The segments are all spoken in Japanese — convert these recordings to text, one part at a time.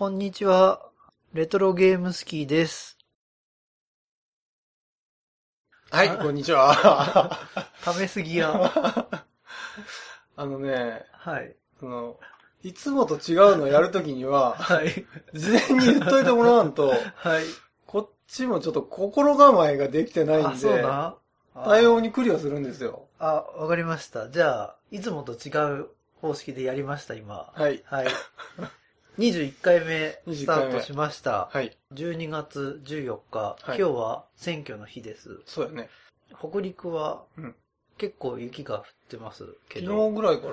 こんにちは。レトロゲームスキーです。はい、こんにちは。食べ過ぎや。はい。いつもと違うのをやるときには、はい。事前に言っといてもらわんと、はい。こっちもちょっと心構えができてないんで、あ、そうだ。対応に苦慮するんですよ。あ、わかりました。じゃあ、いつもと違う方式でやりました、今。はい。はい。21回目スタートしました。はい。12月14日、はい、今日は選挙の日です。そうやね。北陸は、うん、結構雪が降ってますけど。昨日ぐらいか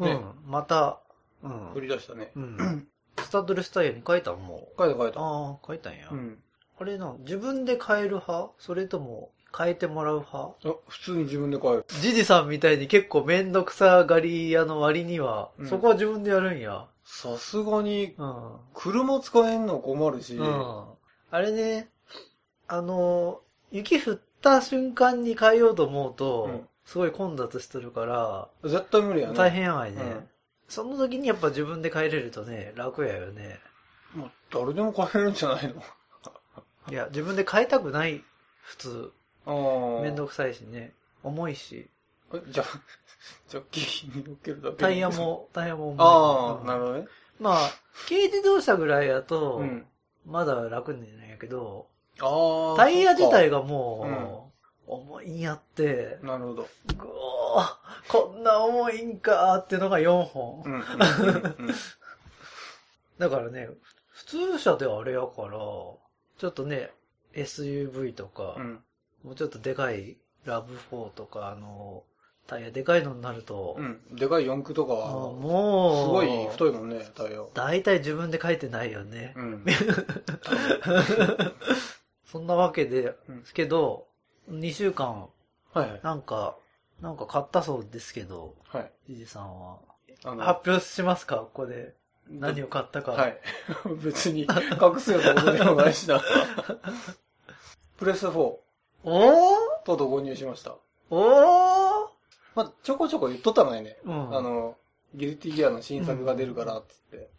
ら、ね、うん、また、うん、降り出したね。うん。スタッドレスタイヤに変えたんもう。変えた。ああ、変えたんや。うん。あれな、自分で変える派？それとも変えてもらう派？あ、普通に自分で変える。ジジさんみたいに結構めんどくさがり屋の割には、うん、そこは自分でやるんや。さすがに、車使えんの困るし、うん。あれね、雪降った瞬間に変えようと思うと、うん、すごい混雑してるから、絶対無理やね。大変やないね、うん。その時にやっぱ自分で変えれるとね、楽やよね。もう誰でも変えるんじゃないの？いや、自分で変えたくない、普通。めんどくさいしね。重いし。じゃあ、ジョッキーに乗っけるだけ。タイヤも重い。ああ、なるほどね。まあ、軽自動車ぐらいだと、うん、まだ楽なんやけど、あ、タイヤ自体がもう、うん、重いんやって、なるほど。こんな重いんかーってのが4本。うんうんうんうん、だからね、普通車であれやから、ちょっとね、SUV とか、うん、もうちょっとでかいラブ4とか、タイヤでかいのになると。うん。でかい四駆とかは。もう。すごい太いもんね、タイヤ。大体自分で書いてないよね。うん。そんなわけで、うん、ですけど、2週間、はいはい、なんか買ったそうですけど、はい。ジジさんは。発表しますか、ここで。何を買ったか。はい。別に隠すようなことでもないしな。プレス4。おぉとうとう購入しました。おぉ、まあ、ちょこちょこ言っとったのよね、うん。ギルティギアの新作が出るから、つって、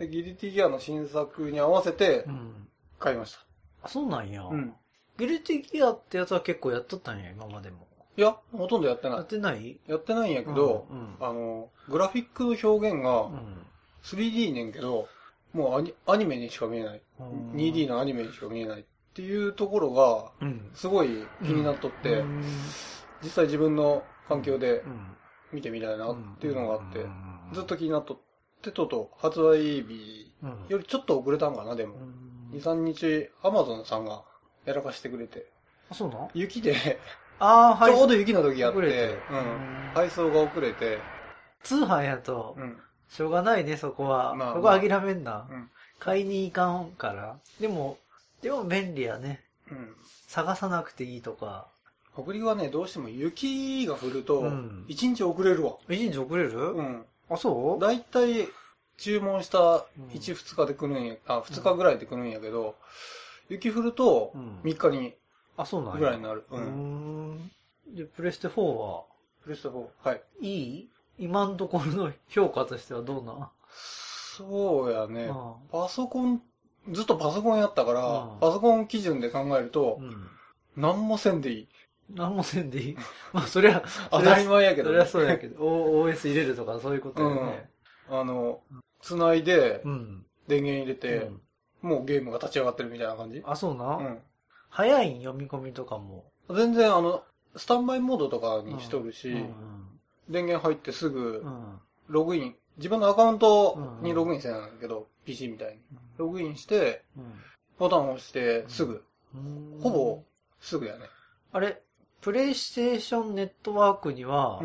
うん。で、ギルティギアの新作に合わせて、買いました、うん。あ、そうなんや。うん。ギルティギアってやつは結構やっとったんや、今までも。いや、ほとんどやってない。やってないんやけど、うんうん、グラフィックの表現が、3D ねんけど、もうアニメにしか見えない、うん。2D のアニメにしか見えないっていうところが、すごい気になっとって、うんうん、実際自分の環境で見てみたいなっていうのがあって、ずっと気になっとって、と発売日よりちょっと遅れたんかな、でも。2、3日、Amazon さんがやらかしてくれて。あ、そうなん？雪であ、はい、ちょうど雪の時やって、うん、配送が遅れて。通販やと、うん、しょうがないね、そこは。まあ、そこは諦めんな、うん。買いに行かんから。でも便利やね。うん、探さなくていいとか。北陸はね、どうしても雪が降ると、一日遅れるわ。一日遅れる？うん。あ、そう？だいたい注文した1、2日で来るんや、2日ぐらいで来るんやけど、雪降ると3日に、あ、そうなんや。ぐらいになる。うん。で、プレステ4は？プレステ4。はい。いい？今のところの評価としてはどうなん？そうやね。パソコン、ずっとパソコンやったから、パソコン基準で考えると、何もせんでいい。何もせんでいいまあ、そりゃ、当たり前やけど、ね。そりゃそうやけど。OS 入れるとかそういうことだよね。うん、繋いで、うん、電源入れて、うん、もうゲームが立ち上がってるみたいな感じ。あ、そうな。うん。早いん、読み込みとかも。全然、スタンバイモードとかにしとるし、うんうんうん、電源入ってすぐ、ログイン。自分のアカウントにログインせないんだけど、うんうん、PC みたいに。ログインして、うん、ボタンを押して、すぐ、うん。ほぼ、すぐやね。あれプレイステーションネットワークには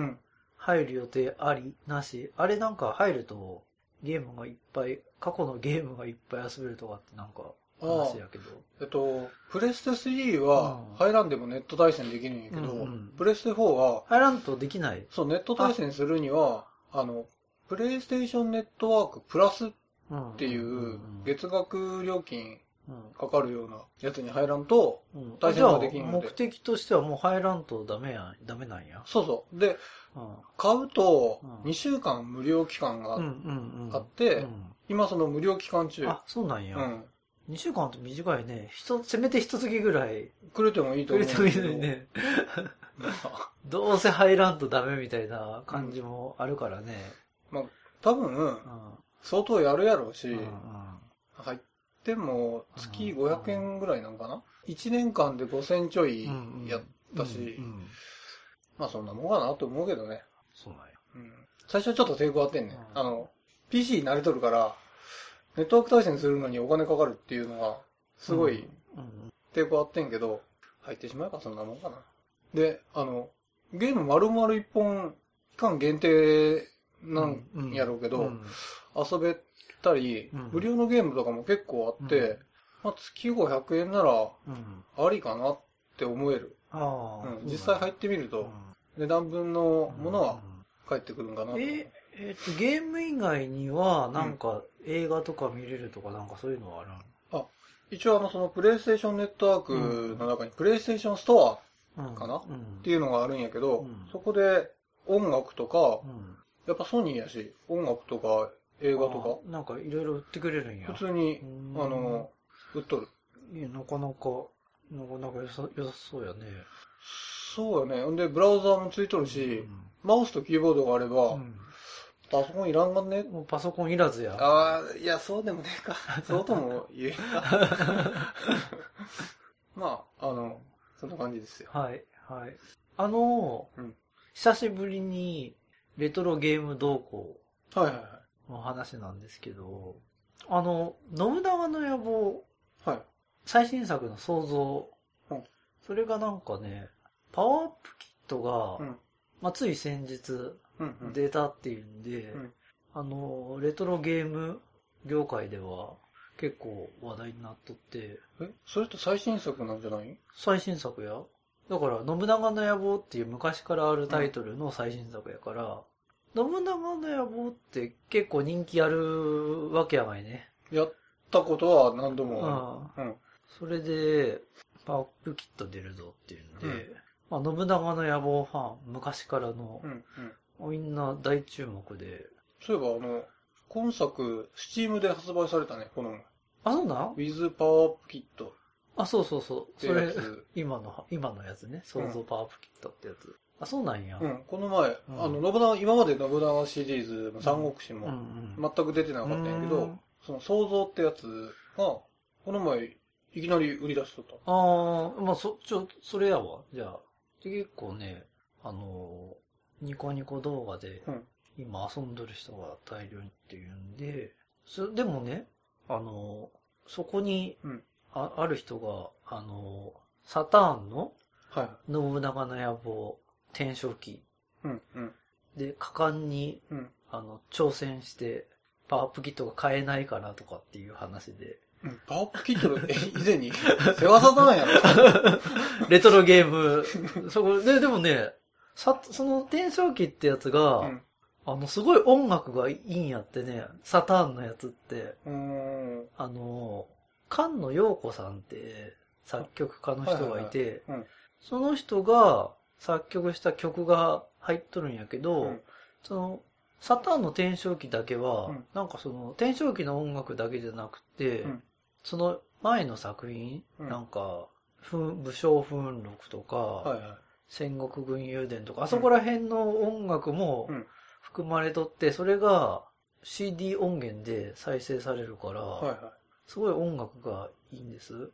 入る予定ありなし、あれなんか入るとゲームがいっぱい、過去のゲームがいっぱい遊べるとかってなんか話やけど。プレステ3は入らんでもネット対戦できるんやけど、うんうん、プレステ4は入らんとできない。そう、ネット対戦するには、プレイステーションネットワークプラスっていう月額料金かかるようなやつに入らんと対戦ができんので、うん、目的としてはもう入らんとダメなんや。そうそう。で、うん、買うと2週間無料期間があって、うんうんうん、今その無料期間中。あ、そうなんや。うん、2週間って短いね。せめて1月ぐらいくれてもいいと思う。くれてもいいね。どうせ入らんとダメみたいな感じもあるからね。うん、まあ多分、うん、相当やるやろうし、うんうん、入ってでも月500円ぐらいなんかな、うんうん、1年間で5000ちょいやったし、うんうんうんうん、まあそんなもんかなと思うけどね。そうなんや、うん、最初はちょっと抵抗あってんね、うん、PC に慣れとるからネットワーク対戦するのにお金かかるっていうのがすごい抵抗あってんけど、入ってしまえばそんなもんかな。で、ゲーム丸々1本期間限定なんやろうけど、うんうんうん、遊べてたり、うん、無料のゲームとかも結構あって、うん、まあ、月500円ならありかなって思える、うんうん、実際入ってみると値段分のものは返ってくるんかなと、うんうん、ゲーム以外にはなんか映画とか見れるとかなんかそういうのはあるの？あ、一応そのプレイステーションネットワークの中にプレイステーションストアかな、うんうん、っていうのがあるんやけど、うん、そこで音楽とか、うん、やっぱソニーやし音楽とか映画とかなんかいろいろ売ってくれるんや。普通に売っとる。いや、なかなか良さそうやね。そうやね。んでブラウザーもついとるし、うん、マウスとキーボードがあれば、うん、パソコンいらんがんね。もうパソコンいらずや。ああ、いやそうでもねえか。そうとも言えんか。まあそんな感じですよ。はいはい。うん、久しぶりにレトロゲーム同好。はいはいはい。の話なんですけど、信長の野望、はい、最新作の創造、うん、それがなんかね、パワーアップキットが、うん、まあ、つい先日出たっていうんで、うんうん、レトロゲーム業界では結構話題になっとって、え、それって最新作なんじゃない？最新作や。だから信長の野望っていう昔からあるタイトルの最新作やから。うん、信長の野望って結構人気あるわけやないね。やったことは何度もある。うん。それで、パワーアップキット出るぞっていうんで、うん、まあ、信長の野望ファン、昔からの、うんうん、みんな大注目で。そういえば今作、Steam で発売されたね、この。あ、そうなん？ With パワーアップキット。あ、そうそうそう。それ、今のやつね。創造パワーアップキットってやつ。うん、あ、そうなんや。うん、この前、うん、今まで信長シリーズも三国志も全く出てなかったんやけど、うんうん、その創造ってやつが、この前、いきなり売り出しとった。ああ、まあ、それやわ、じゃあ。で、結構ね、ニコニコ動画で、今遊んどる人が大量にっていうんで、でもね、そこに、うん、ある人が、サターンの、はい、信長の野望、転生期、うんうん、で果敢に、うん、挑戦してパワーアップキットが買えないかなとかっていう話で、うん、パワーアップキット以前に世話さたないやろレトロゲームそこで。でもね、その転生期ってやつが、うん、すごい音楽がいいんやってね、サターンのやつって。菅野陽子さんって作曲家の人がいて、はいはいはい、うん、その人が作曲した曲が入っとるんやけど、うん、そのサターンの転生期だけは、うん、なんかその転生期の音楽だけじゃなくて、うん、その前の作品、うん、なんか武将奮録とか、はいはい、戦国群雄伝とか、あそこら辺の音楽も含まれとって、それが CD 音源で再生されるから、はいはい、すごい音楽がいいんです。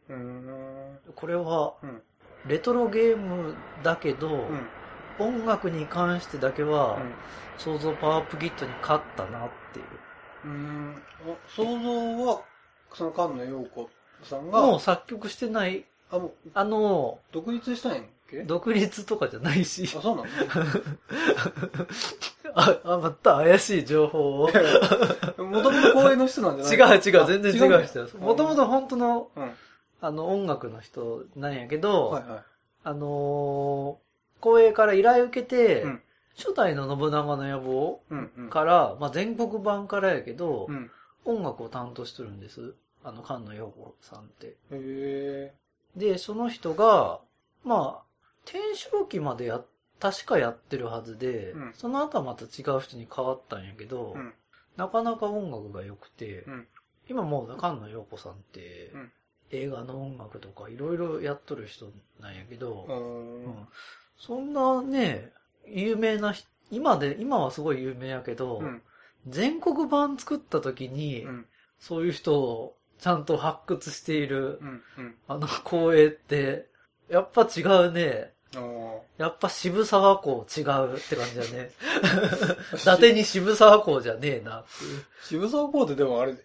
これは、うん、レトロゲームだけど、うん、音楽に関してだけは、うん、創造パワーアップキットに勝ったなっていう。創造はその菅野陽子さんがもう作曲してない。あ、もう独立したいんっけ？独立とかじゃないし。あ、そうなの？あ、また怪しい情報を。もともと公演の人なんじゃない？違う、全然違う人です。もともと本当の。うん、音楽の人なんやけど、はいはい、光栄から依頼受けて、うん、初代の信長の野望から、うんうん、まあ、全国版からやけど、うん、音楽を担当しとるんです。菅野陽子さんって。へー。で、その人が、まあ、転生期まで確かやってるはずで、うん、その後はまた違う人に変わったんやけど、うん、なかなか音楽が良くて、うん、今もう菅野陽子さんって、うん、映画の音楽とかいろいろやっとる人なんやけど、うん、そんなね、有名な人、今はすごい有名やけど、うん、全国版作った時に、うん、そういう人をちゃんと発掘している、うんうん、あの光栄って、やっぱ違うね。やっぱ渋沢校違うって感じだね。伊達に渋沢校じゃねえなっていう。渋沢校ってでもあれ、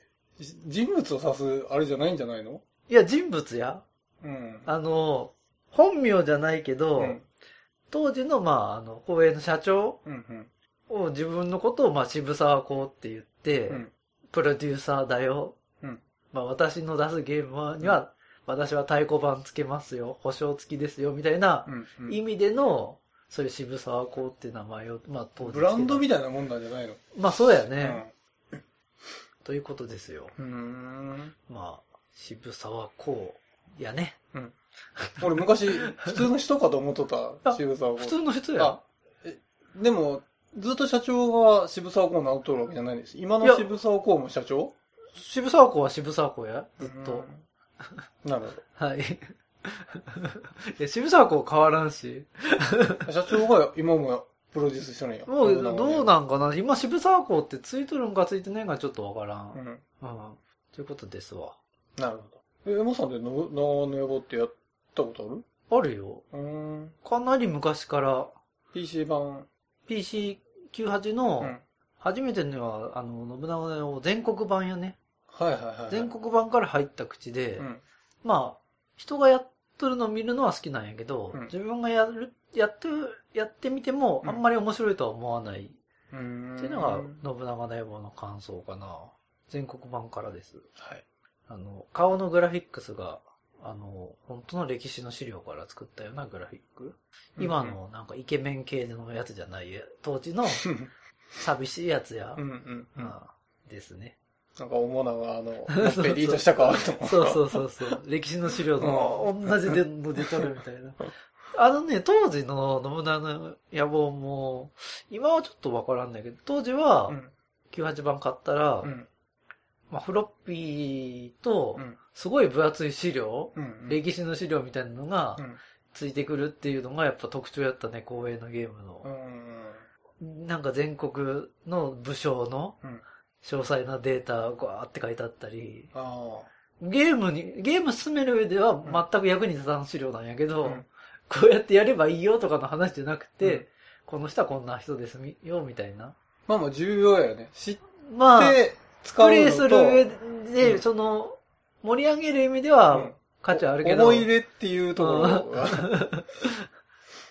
人物を指すあれじゃないんじゃないの？いや、人物や。うん。本名じゃないけど、うん、当時の、まあ、光栄の社長を自分のことを、まあ、渋沢校って言って、うん、プロデューサーだよ。うん、まあ、私の出すゲームには、うん私は太鼓判つけますよ、保証付きですよ、みたいな意味での、そういう渋沢校って名前を、まあ当時。ブランドみたいなもんなんじゃないの？まあそうやね。うん、ということですよ。まあ、渋沢校やね。うん、俺昔、普通の人かと思っとった、渋沢校。普通の人や。あでも、ずっと社長が渋沢校を名乗っとるわけじゃないです。今の渋沢校も社長？渋沢校は渋沢校や、ずっと。なるほど。はい。いや、渋沢校変わらんし。社長が今もプロデュースしてるんや。もう、どうなんかな。今、渋沢校ってついとるんかついてないかちょっとわからん。うん。うん。ということですわ。なるほど。エマさんって長野予防ってやったことある？あるよ。かなり昔から。PC 版。PC98 の、初めてのは、信長の予防全国版やね。はいはいはいはい、全国版から入った口で、うん、まあ、人がやっとるのを見るのは好きなんやけど、うん、自分がやってみても、あんまり面白いとは思わない。っていうのが、信長の野望の感想かな。全国版からです。はい。顔のグラフィックスが、本当の歴史の資料から作ったようなグラフィック。うん、今の、なんかイケメン系のやつじゃない、当時の、寂しいやつや、うんうんうんまあ、ですね。なんか主ながのペリーとしたかと思う。そうそうそう。歴史の資料と同じでの出とるみたいな。当時の信長の野望も、今はちょっとわからんないけど、当時は、98番買ったら、うん、まあ、フロッピーと、すごい分厚い資料、うん、歴史の資料みたいなのが、ついてくるっていうのがやっぱ特徴やったね、光栄のゲームの。なんか全国の武将の、詳細なデータがあって書いてあったり、ゲーム進める上では全く役に立たん資料なんやけど、うん、こうやってやればいいよとかの話じゃなくて、うん、この人はこんな人ですよみたいな。まあまあ重要やね。知って使うのと、まあ、プレイする上で、うん、その盛り上げる意味では価値はあるけど、思い入れっていうところが。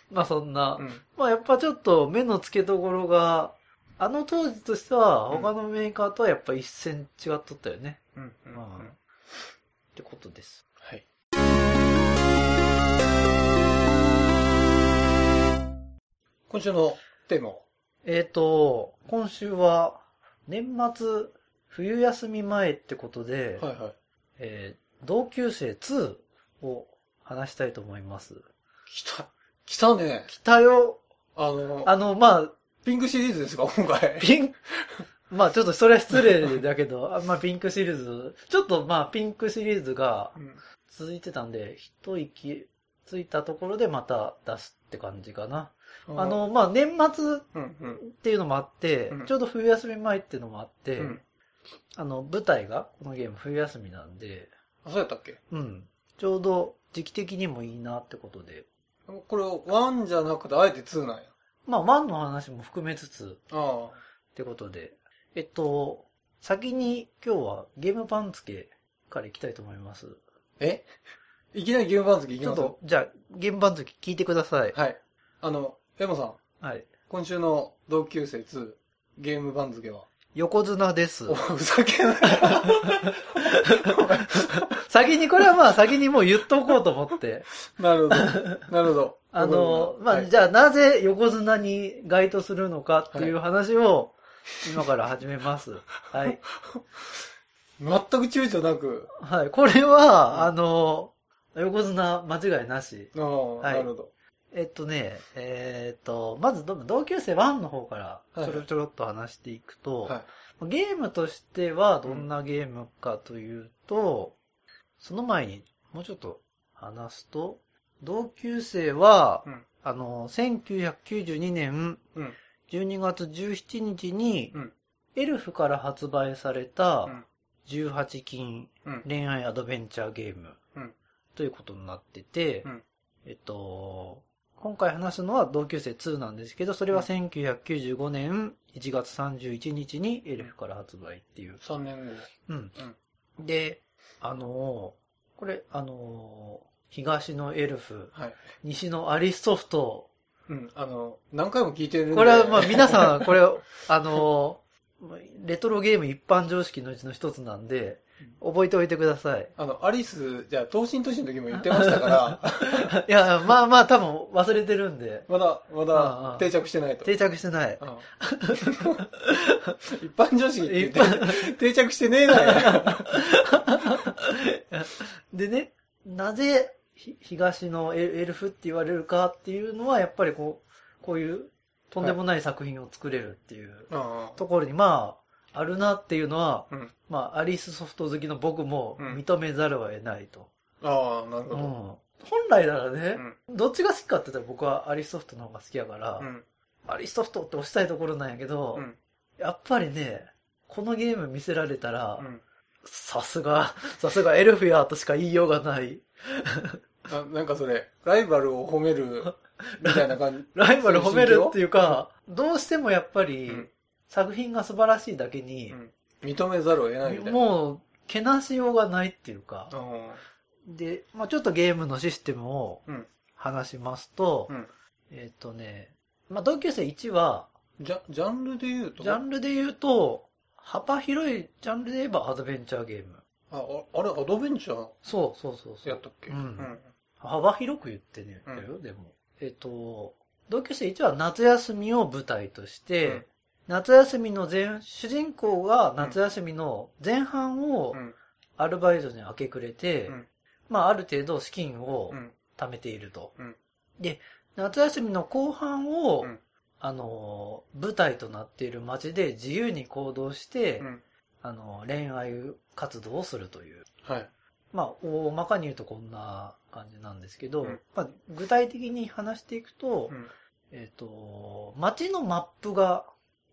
まあそんな、うん、まあやっぱちょっと目の付けどころが。当時としては、他のメーカーとはやっぱ一線違っとったよね。うん。まあ、ってことです。はい。今週のテーマは？今週は、年末、冬休み前ってことで、はいはい。同級生2を話したいと思います。来たね。来たよ。まあ、ピンクシリーズですか今回。まあちょっとそれは失礼だけど、まあピンクシリーズ、ちょっとまあピンクシリーズが続いてたんで、一息ついたところでまた出すって感じかな。まあ年末っていうのもあって、ちょうど冬休み前っていうのもあって、舞台が、このゲーム冬休みなんで。あ、そうやったっけ？うん。ちょうど時期的にもいいなってことで。これ1じゃなくてあえて2なんや。まあ、ワンの話も含めつつ、ってことで。先に今日はゲーム番付から行きたいと思います。え？いきなりゲーム番付行きます？ちょっと、じゃあ、ゲーム番付聞いてください。はい。エモさん。はい。今週の同級生2、ゲーム番付は？横綱です。ふざけんなよ。先にもう言っとこうと思って。なるほど。まあ、じゃあなぜ横綱に該当するのかっていう話を今から始めます。はい。全く躊躇なく。はい。これは、横綱間違いなし。ああ、はい、なるほど。まず同級生1の方からちょろちょろっと話していくと、はいはい、ゲームとしてはどんなゲームかというと、うん、その前にもうちょっと話すと、同級生は、うん、1992年12月17日に、うん、エルフから発売された18禁恋愛アドベンチャーゲームということになってて、うんうん、今回話すのは同級生2なんですけど、それは1995年1月31日にエルフから発売っていう。3年後。うん。うん、で、これ、東のエルフ、はい、西のアリストフト。うん、何回も聞いてるんで。これは、まあ皆さん、これ、レトロゲーム一般常識のうちの一つなんで、覚えておいてください。アリス、じゃあ、東進都市の時も言ってましたから。いや、まあまあ、多分忘れてるんで。まだ、定着してないと。定着してない。ああ一般常識って言って、定着してねえなよ。でね、なぜ、東のエルフって言われるかっていうのは、やっぱりこういう、とんでもない作品を作れるっていうところに、まあ、あるなっていうのは、うん、まあ、アリスソフト好きの僕も認めざるを得ないと。うん、ああ、なるほど、うん。本来ならね、うん、どっちが好きかって言ったら僕はアリスソフトの方が好きやから、うん、アリスソフトって押したいところなんやけど、うん、やっぱりね、このゲーム見せられたら、うん、さすがエルフやとしか言いようがない。なんかそれ、ライバルを褒めるみたいな感じ。ライバル褒めるっていうか、どうしてもやっぱり、うん作品が素晴らしいだけに、うん、認めざるを得ないみたいな。もう、けなしようがないっていうか。で、まぁ、ちょっとゲームのシステムを話しますと、うん、まぁ、同級生1は、ジャンルで言うと、幅広いジャンルで言えばアドベンチャーゲーム。あれ、アドベンチャーそう。やったっけ、うんうん、幅広く言ってるよ、うん、でも。同級生1は夏休みを舞台として、うん夏休みの主人公が夏休みの前半をアルバイトに明け暮れて、うん、まあある程度資金を貯めていると。うん、で、夏休みの後半を、うん、舞台となっている街で自由に行動して、うん、恋愛活動をするという。はい、まあ大まかに言うとこんな感じなんですけど、うんまあ、具体的に話していくと、うん、街のマップが、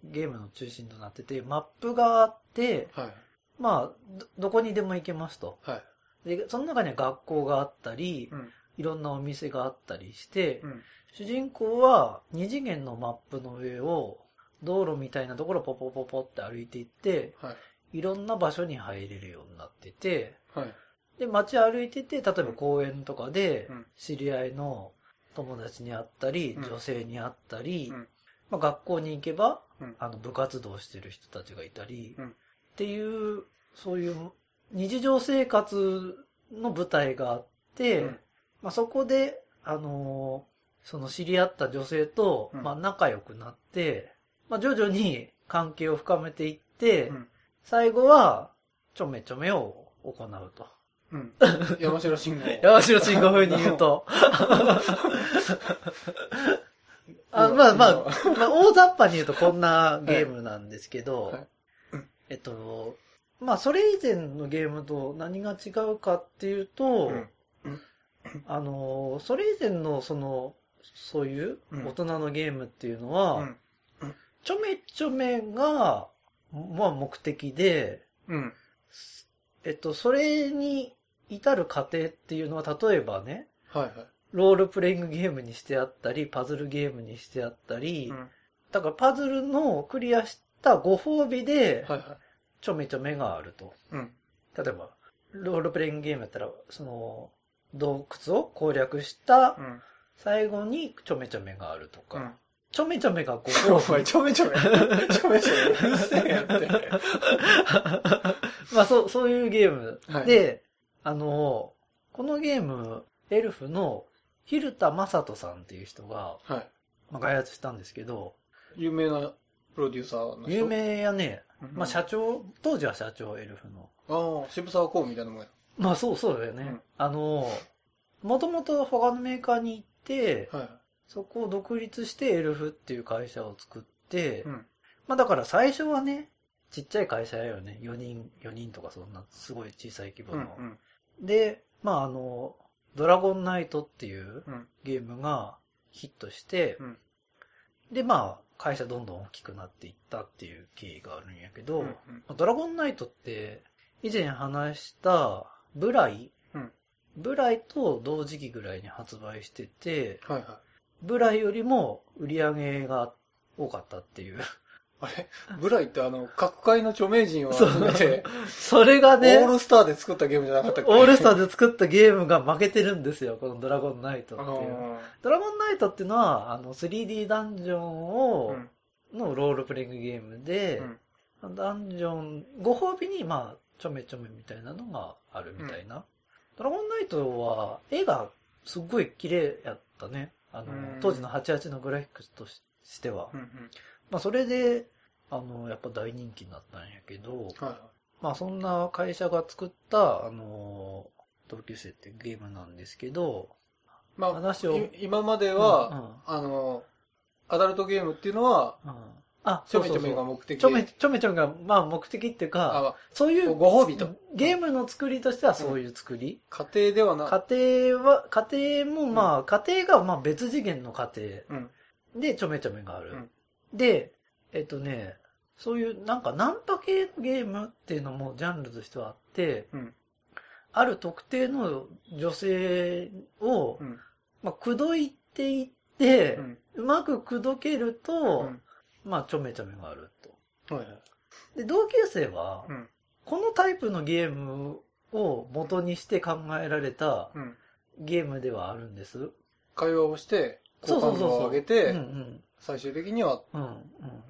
ゲームの中心となってて、マップがあって、はい、まあ、どこにでも行けますと、はい。で、その中には学校があったり、うん、いろんなお店があったりして、うん、主人公は2次元のマップの上を、道路みたいなところをポポポポって歩いていって、はい、いろんな場所に入れるようになってて、はい、で、街歩いてて、例えば公園とかで、知り合いの友達に会ったり、うん、女性に会ったり、うんまあ、学校に行けば、うん、部活動してる人たちがいたり、うん、っていう、そういう日常生活の舞台があって、うんまあ、そこで、その知り合った女性と、うんまあ、仲良くなって、まあ、徐々に関係を深めていって、うん、最後は、ちょめちょめを行うと。うん、山城慎吾。山城慎吾風に言うと。まあ、大雑把に言うとこんなゲームなんですけど、はいはいうん、まあ、それ以前のゲームと何が違うかっていうと、うん、それ以前のそういう大人のゲームっていうのは、うんうん、ちょめちょめが、まあ、目的で、うん、それに至る過程っていうのは、例えばね、はいはいロールプレイングゲームにしてあったり、パズルゲームにしてあったり、うん、だからパズルのクリアしたご褒美で、ちょめちょめがあると、はいはいうん。例えば、ロールプレイングゲームやったら、洞窟を攻略した最後にちょめちょめがあるとか、うん、ちょめちょめがご褒美。ちょめちょめ。ちょめちょめ。うるせえやって。まあ、そういうゲーム。はい、で、このゲーム、エルフの、蛭田正人さんっていう人が、はいまあ、開発したんですけど、有名なプロデューサーの人有名やね、まあ社長、当時は社長エルフの。ああ、渋沢公みたいなもんや。まあそうだよね。うん、もともと他のメーカーに行って、はい、そこを独立してエルフっていう会社を作って、うん、まあだから最初はね、ちっちゃい会社やよね。4人とかそんな、すごい小さい規模の。うんうん、で、まあドラゴンナイトっていうゲームがヒットして、うん、で、まあ、会社どんどん大きくなっていったっていう経緯があるんやけど、うんうん、ドラゴンナイトって以前話したブライと同時期ぐらいに発売してて、はいはい、ブライよりも売り上げが多かったっていう。あれブライって各界の著名人を集めてそれがね、オールスターで作ったゲームじゃなかったっけ？オールスターで作ったゲームが負けてるんですよ、このドラゴンナイトっていう。ドラゴンナイトっていうのは、3D ダンジョンを、のロールプレイングゲームで、うん、ダンジョン、ご褒美に、まあ、ちょめちょめみたいなのがあるみたいな。うん、ドラゴンナイトは、絵がすっごい綺麗やったね。当時の88のグラフィックスとしては。うんうん、まあ、それで、やっぱ大人気になったんやけど、はい、まあそんな会社が作った、同級生ってゲームなんですけど、まあ、話を今までは、うんうん、アダルトゲームっていうのは、うん、あ、ちょめちょめが目的。ちょめちょめが、まあ目的っていうか、まあ、そういう、ご褒美と。ゲームの作りとしてはそういう作り。うん、家庭ではなく。家庭もまあ、うん、家庭がまあ別次元の家庭でちょめちょめがある。うん、で、そういうなんかナンパ系のゲームっていうのもジャンルとしてはあって、うん、ある特定の女性を、うん、まあ、口説いていって、うん、うまく口説けると、うん、まあ、ちょめちょめがあると。はいはい、で、同級生は、うん、このタイプのゲームを元にして考えられたゲームではあるんです。会話をして、好感度を上げて、うんうん最終的には、うんうん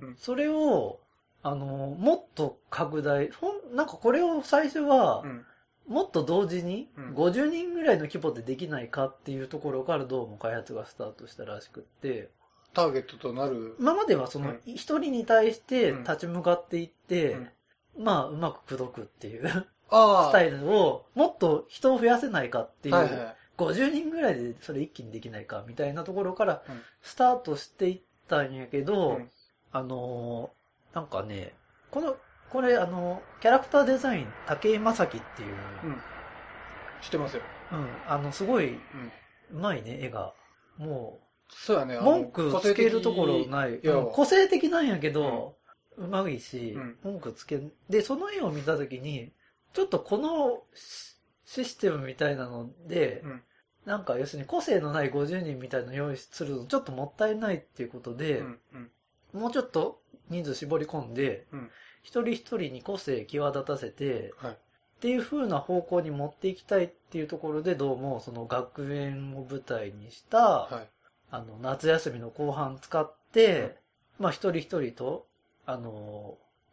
うん、それをもっと拡大なんかこれを最初は、うん、もっと同時に、うん、50人ぐらいの規模でできないかっていうところからどうも開発がスタートしたらしくってターゲットとなる今まではその一人に対して立ち向かっていって、うん、まあうまく口説くっていうスタイルをもっと人を増やせないかっていう、はいはい、50人ぐらいでそれ一気にできないかみたいなところからスタートしていってたんやけど、うん、なんかね、これキャラクターデザイン、武井正樹っていう、うん、知ってますよ。うん、すごい、うまいね、絵が。もう、そうやね、文句つけるところない。個性的なんやけど、うまいし、うん、文句つけ、で、その絵を見たときに、ちょっとこのシステムみたいなので、うんなんか要するに個性のない50人みたいなの用意するのちょっともったいないっていうことで、うんうん、もうちょっと人数絞り込んで、うん、一人一人に個性際立たせて、はい、っていう風な方向に持っていきたいっていうところでどうもその学園を舞台にした、はい、夏休みの後半使って、うん、まあ一人一人と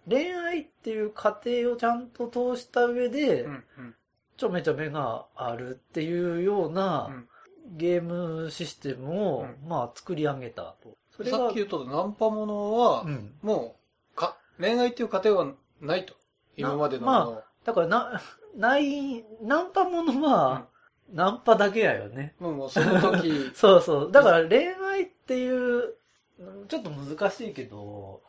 恋愛っていう過程をちゃんと通した上で、うんうんちょめちょめがあるっていうようなゲームシステムを、うん、まあ作り上げたと。それがさっき言ったナンパものは、うん、もう恋愛っていう過程はないと今までのもの。まあだからナンパものは、うん、ナンパだけやよね。もうその時そうそうだから恋愛っていうちょっと難しいけど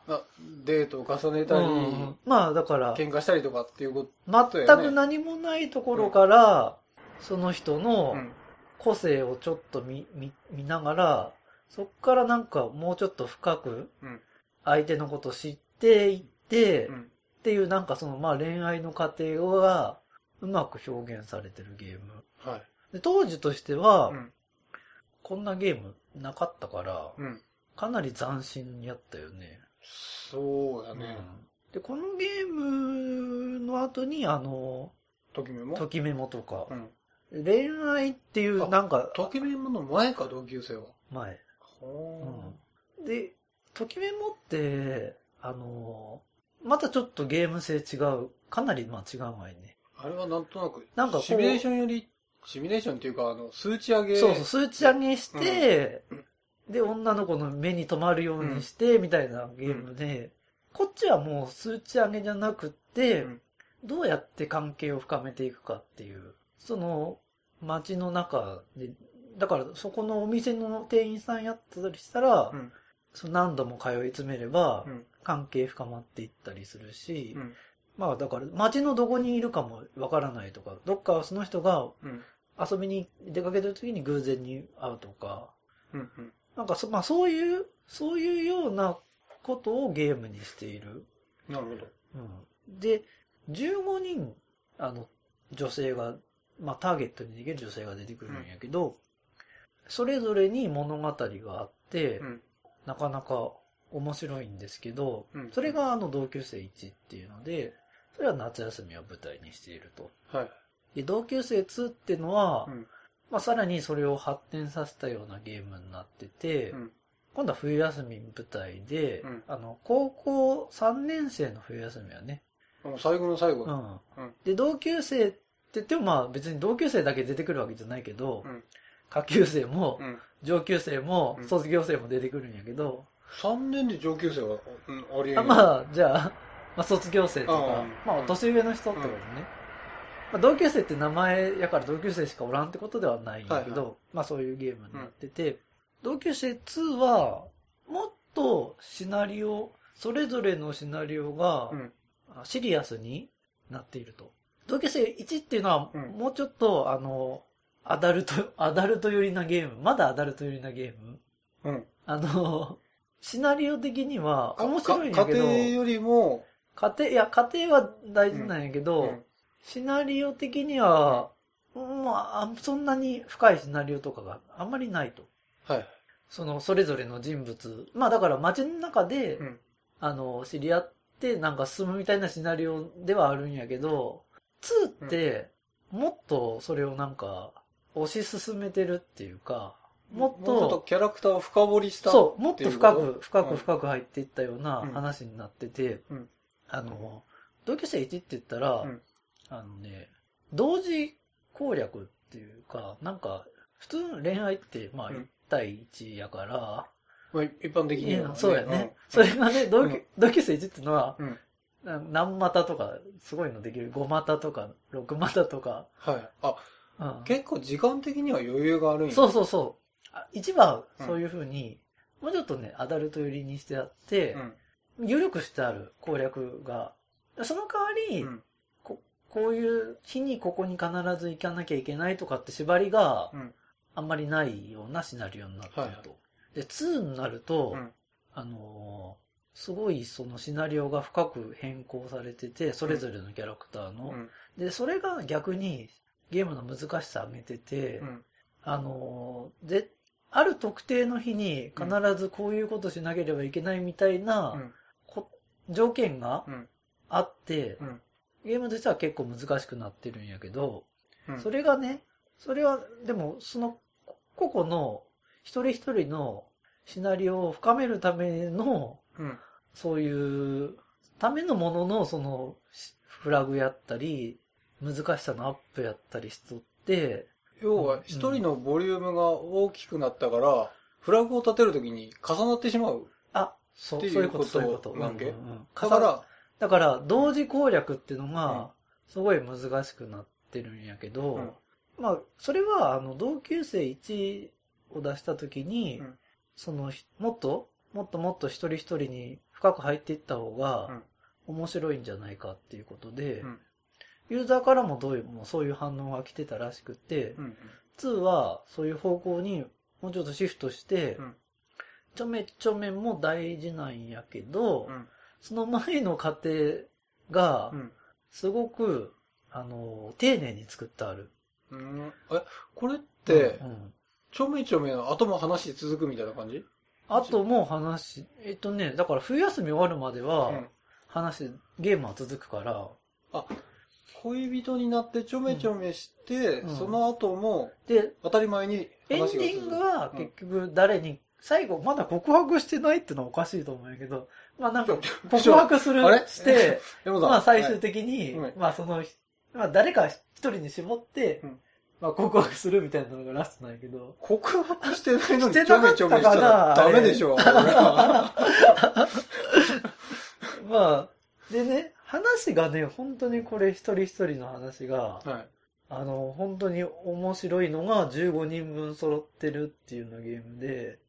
デートを重ねたり、うん、まあだから喧嘩したりとかっていうこと、ね、全く何もないところから、うん、その人の個性をちょっと見ながらそっからなんかもうちょっと深く相手のことを知っていって、うん、っていうなんかそのまあ恋愛の過程がうまく表現されてるゲーム、はい、で当時としては、うん、こんなゲームなかったから、うんかなり斬新にやったよね。そうだね、うん。で、このゲームの後に、ときメモとか、うん、恋愛っていう、なんか。ときメモの前か、同級生は。前。ほー、うん。で、ときメモって、またちょっとゲーム性違う。かなり、まあ違う前ね。あれはなんとなく、なんかシミュレーションっていうか、数値上げ。そうそう、数値上げして、うんで、女の子の目に留まるようにして、みたいなゲームで、こっちはもう数値上げじゃなくて、どうやって関係を深めていくかっていう、その街の中で、だからそこのお店の店員さんやったりしたら、その何度も通い詰めれば、関係深まっていったりするし、まあだから街のどこにいるかもわからないとか、どっかその人が遊びに出かけてる時に偶然に会うとか、なんかまあそういうようなことをゲームにしている。なるほど。うん、で、15人、女性が、まあターゲットにできる女性が出てくるんやけど、それぞれに物語があって、なかなか面白いんですけど、それが同級生1っていうので、それは夏休みを舞台にしていると。はい、で同級生2ってのは、まあ、さらにそれを発展させたようなゲームになってて、今度は冬休み舞台で、高校3年生の冬休みはね。もう最後の最後。で、同級生って言っても、まあ別に同級生だけ出てくるわけじゃないけど、下級生も、上級生も、卒業生も出てくるんやけど。3年で上級生は、ありえない。まあ、じゃあ、まあ、卒業生とか、まあ、年上の人ってことね。まあ、同級生って名前やから同級生しかおらんってことではないんだけど、まあそういうゲームになってて、同級生2はもっとシナリオ、それぞれのシナリオがシリアスになっていると。同級生1っていうのはもうちょっとアダルト寄りなゲーム、まだアダルト寄りなゲーム。シナリオ的には面白いんだけど、家庭よりも、家庭は大事なんやけど、シナリオ的には、そんなに深いシナリオとかがあんまりないと。それぞれの人物。まあだから街の中で、知り合ってなんか進むみたいなシナリオではあるんやけど、2って、もっとそれをなんか、推し進めてるっていうか、もっとキャラクターを深掘りした。そう、もっと深く入っていったような話になってて、同級生1って言ったら、同時攻略っていうか、なんか、普通の恋愛って、まあ、1対1やから、一般的には。そうやね。それがね、同級生1ってのは、何股とか、すごいのできる。5股とか、6股とか。結構時間的には余裕があるんや。そう。1は、そういう風に、もうちょっとね、アダルト寄りにしてあって、有力してある攻略が。その代わり、こういう日にここに必ず行かなきゃいけないとかって縛りがあんまりないようなシナリオになってると。で、2になると、すごいそのシナリオが深く変更されてて、それぞれのキャラクターの。で、それが逆にゲームの難しさ上げてて、ある特定の日に必ずこういうことしなければいけないみたいな条件があって、ゲームとしては結構難しくなってるんやけど、それがね、それは、でも、その、個々の、一人一人のシナリオを深めるための、そういう、ためのものの、その、フラグやったり、難しさのアップやったりしとって、要は、一人のボリュームが大きくなったから、フラグを立てるときに重なってしまう。そういうことなんけ。だから、同時攻略っていうのが、すごい難しくなってるんやけど、まあ、それは、同級生1を出したときに、もっと一人一人に深く入っていった方が、面白いんじゃないかっていうことで、ユーザーからもそういう反応が来てたらしくて、2は、そういう方向にもうちょっとシフトして、ちょめも大事なんやけど、その前の過程が、すごく、丁寧に作ってある。これって、ちょめちょめの後も話続くみたいな感じ？後も話、だから冬休み終わるまでは、ゲームは続くから。恋人になってちょめちょめして、その後も、当たり前に話が続く。エンディングは、結局誰に、最後、まだ告白してないってのはおかしいと思うんやけど、まあなんか、告白して、まあ最終的に、誰か一人に絞って、まあ告白するみたいなのがラストなんやけど。告白してないのにちょめちょめしたらダメでしょ。まあでね、話がね、本当にこれ一人一人の話が、はい、本当に面白いのが15人分揃ってるっていうのゲームで、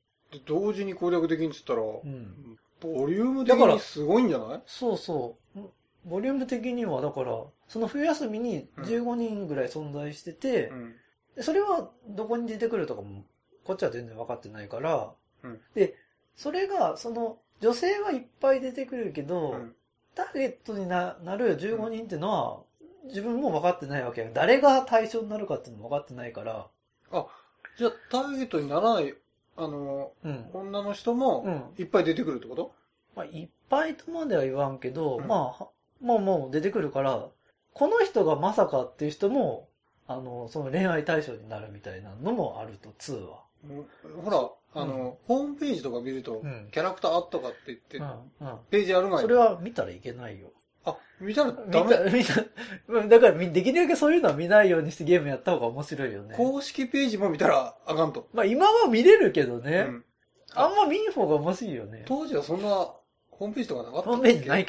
同時に攻略できんって言ったら、うん、ボリューム的にすごいんじゃない？そうそう。ボリューム的にはだからその冬休みに15人ぐらい存在してて、うん、それはどこに出てくるとかもこっちは全然分かってないから、うん、でそれがその女性はいっぱい出てくるけど、うん、ターゲットになる15人ってのは自分も分かってないわけや。誰が対象になるかっていうのも分かってないから。あ、じゃあターゲットにならないうん、女の人もいっぱい出てくるってこと？まあ、いっぱいとまでは言わんけど、うん、まあ。もう出てくるから、この人がまさかっていう人も、その恋愛対象になるみたいなのもあると、2は。ほら、うん、ホームページとか見ると、うん、キャラクターあったかって言って、うんうん、ページある前に。それは見たらいけないよ。あ、見たらダメ？だから、できるだけそういうのは見ないようにしてゲームやった方が面白いよね。公式ページも見たらあかんと。まあ今は見れるけどね。うん、あんま見ん方が面白いよね。当時はそんな、ホームページとかなかった？ホームページない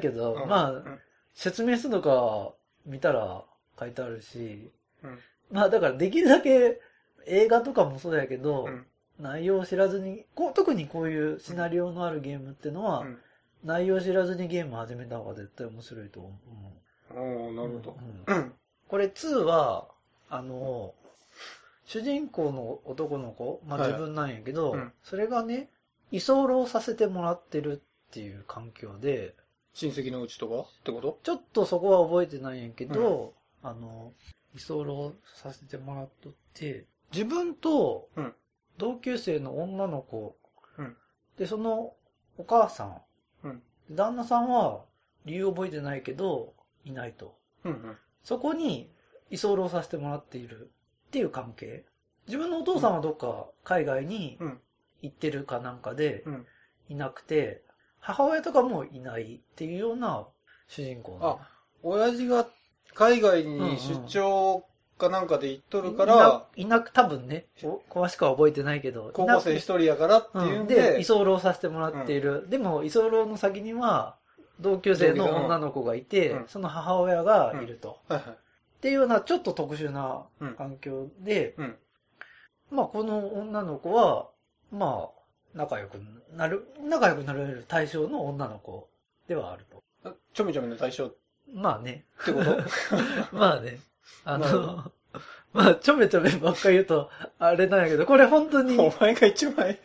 けど、うん、まあ、うん、説明書とか見たら書いてあるし、うん、まあだからできるだけ映画とかもそうやけど、うん、内容を知らずに、特にこういうシナリオのあるゲームってのは、うん、内容を知らずにゲーム始めた方が絶対面白いと思う。うん、なるほど。うんうん、これ2は、主人公の男の子、まあ自分なんやけど、はいうん、それがね、居候させてもらってるっていう環境で、親戚のうちとかってこと？ちょっとそこは覚えてないんやけど、うん、居候させてもらっとって、自分と同級生の女の子、うん、でそのお母さん、うん、旦那さんは理由覚えてないけどいないと、うんうん、そこに居候させてもらっているっていう関係。自分のお父さんはどっか海外に行ってるかなんかでいなくて。母親とかもいないっていうような主人公なの。あ、親父が海外に出張かなんかで行っとるから、うんうん、いなく多分ね、詳しくは覚えてないけど、高校生一人やからっていうんで、居候させてもらっている。うん、でも居候の先には同級生の女の子がいて、うん、その母親がいると、うんはいはい、っていうようなちょっと特殊な環境で、うんうん、まあこの女の子はまあ。仲良くなれる対象の女の子ではあると。ちょめちょめの対象まあね。ってことまあね。まあ、ちょめちょめばっかり言うと、あれなんやけど、これ本当に。お前が一枚。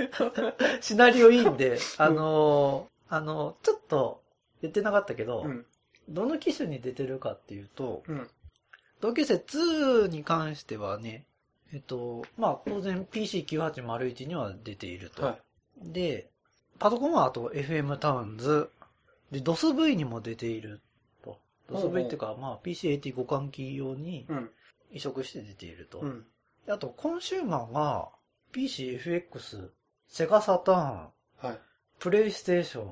シナリオいいんで、ちょっと言ってなかったけど、うん、どの機種に出てるかっていうと、うん、同級生2に関してはね、まあ当然 PC9801 には出ていると。はいで、パソコンはあと FM タウンズ、で、DOSV にも出ていると。DOSV っていうか、まあ PC80 互換機用に移植して出ていると。うん、であと、コンシューマーが PCFX、セガサターン、はい、プレイステーション、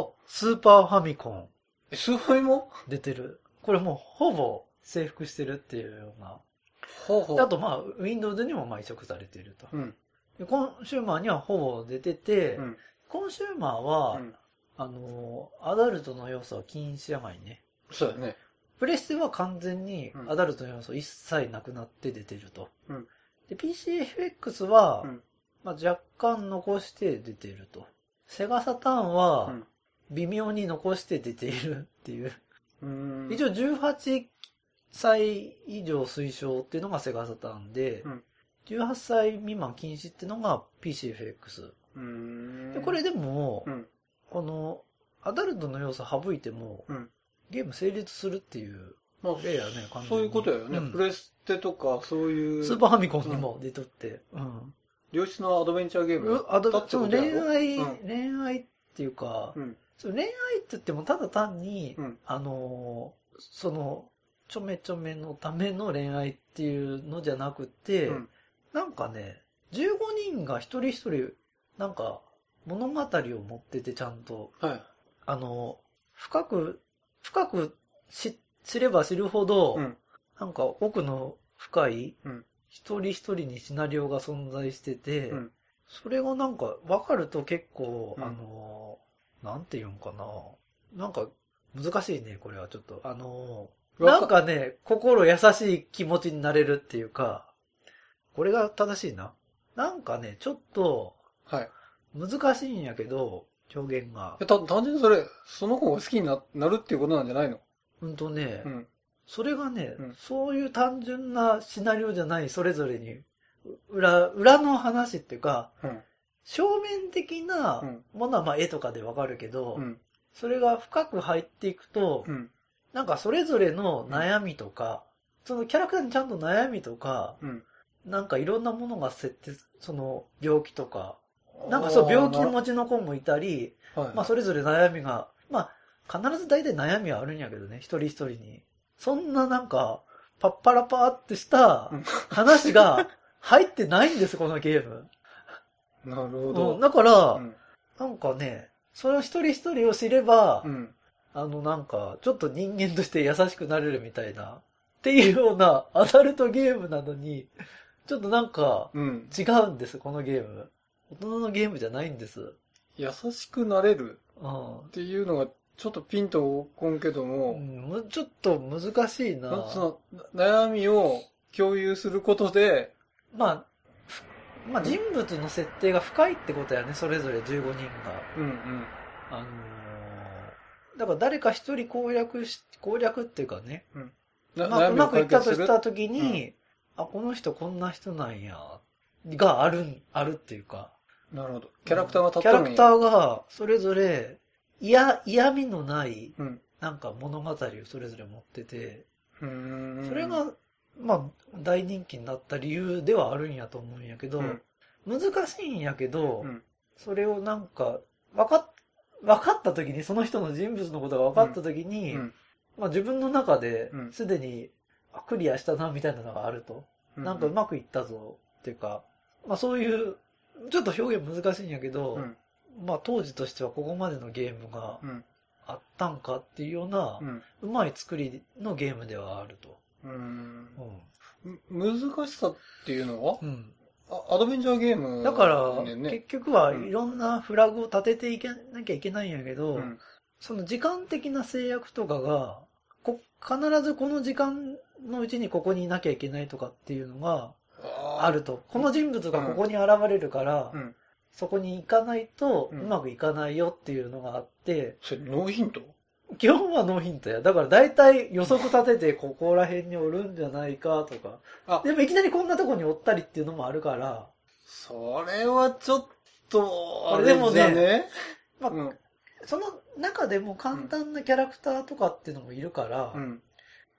あ、スーパーファミコン。スーファミも出てる。これもうほぼ征服してるっていうような。ほうほうあと、まあ Windows にもまあ移植されていると。うんコンシューマーにはほぼ出てて、うん、コンシューマーは、うん、アダルトの要素は禁止やがいね。そうだね。プレステは完全にアダルトの要素一切なくなって出てると。うん、で PCFX は、うんまあ、若干残して出てると。セガサターンは、うん、微妙に残して出ているっていう。一応18歳以上推奨っていうのがセガサターンで、うん18歳未満禁止ってのが PCFX。でこれでも、うん、このアダルトの要素省いても、うん、ゲーム成立するっていう例やね、まあ、そういうことやよね、うん。プレステとかそういう。スーパーファミコンにも出とって。うん。良質なアドベンチャーゲームやったってことやろ。恋愛っていうか、うん、その恋愛って言ってもただ単に、うん、その、ちょめちょめのための恋愛っていうのじゃなくて、うんなんかね、15人が一人一人、なんか、物語を持っててちゃんと、はい、深く 知れば知るほど、うん、なんか奥の深い、うん、一人一人にシナリオが存在してて、うん、それがなんか分かると結構、うん、なんていうんかな、なんか難しいね、これはちょっと。なんかね、心優しい気持ちになれるっていうか、これが正しいな。なんかね、ちょっと、はい。難しいんやけど、表現が。単純にそれ、その子が好きに なるっていうことなんじゃないの？うんとね、うん、それがね、うん、そういう単純なシナリオじゃない、それぞれに、裏の話っていうか、うん、正面的なものはまあ絵とかでわかるけど、うん、それが深く入っていくと、うん、なんかそれぞれの悩みとか、うん、そのキャラクターにちゃんと悩みとか、うん、なんかいろんなものが設定、その病気とか、なんかそう病気持ちの子もいたり、まあそれぞれ悩みが、まあ必ず大体悩みはあるんやけどね、一人一人に。そんななんか、パッパラパーってした話が入ってないんです、このゲーム。なるほど。だから、うん、なんかね、それを一人一人を知れば、うん、なんか、ちょっと人間として優しくなれるみたいな、っていうようなアダルトゲームなのに、ちょっとなんか、違うんです、うん、このゲーム。大人のゲームじゃないんです。優しくなれるっていうのがちょっとピンとこんけども、うん、ちょっと難しいな。その悩みを共有することで、まあ人物の設定が深いってことやね。それぞれ15人が、うんうん、だから誰か一人攻略っていうかね、うん、まあ、うまくいったとした時に、うん、あ、この人こんな人なんやがあるっていうか。なるほど。キャラクターが立ってるんや。キャラクターがそれぞれ嫌味のないなんか物語をそれぞれ持ってて、うん、それがまあ大人気になった理由ではあるんやと思うんやけど、うん、難しいんやけど、うん、それをなんか分かった時に、その人の人物のことが分かった時に、うんうん、まあ自分の中ですでに、うん、クリアしたなみたいなのがあると、うん、なんかうまくいったぞっていうか、まあそういうちょっと表現難しいんやけど、うん、まあ当時としてはここまでのゲームがあったんかっていうような、うまい作りのゲームではあると。難しさっていうのは、うん、アドベンチャーゲーム、ね、だから結局はいろんなフラグを立てていけなきゃいけないんやけど、うん、その時間的な制約とかが必ずこの時間のうちにここにいなきゃいけないとかっていうのがあると。この人物がここに現れるから、うんうん、そこに行かないとうまくいかないよっていうのがあって。それノーヒント？基本はノーヒントや。だから大体予測立ててここら辺におるんじゃないかとか。あ、でもいきなりこんなとこにおったりっていうのもあるから。それはちょっと、あれじゃね。まあ、うん、その中でも簡単なキャラクターとかっていうのもいるから、うん、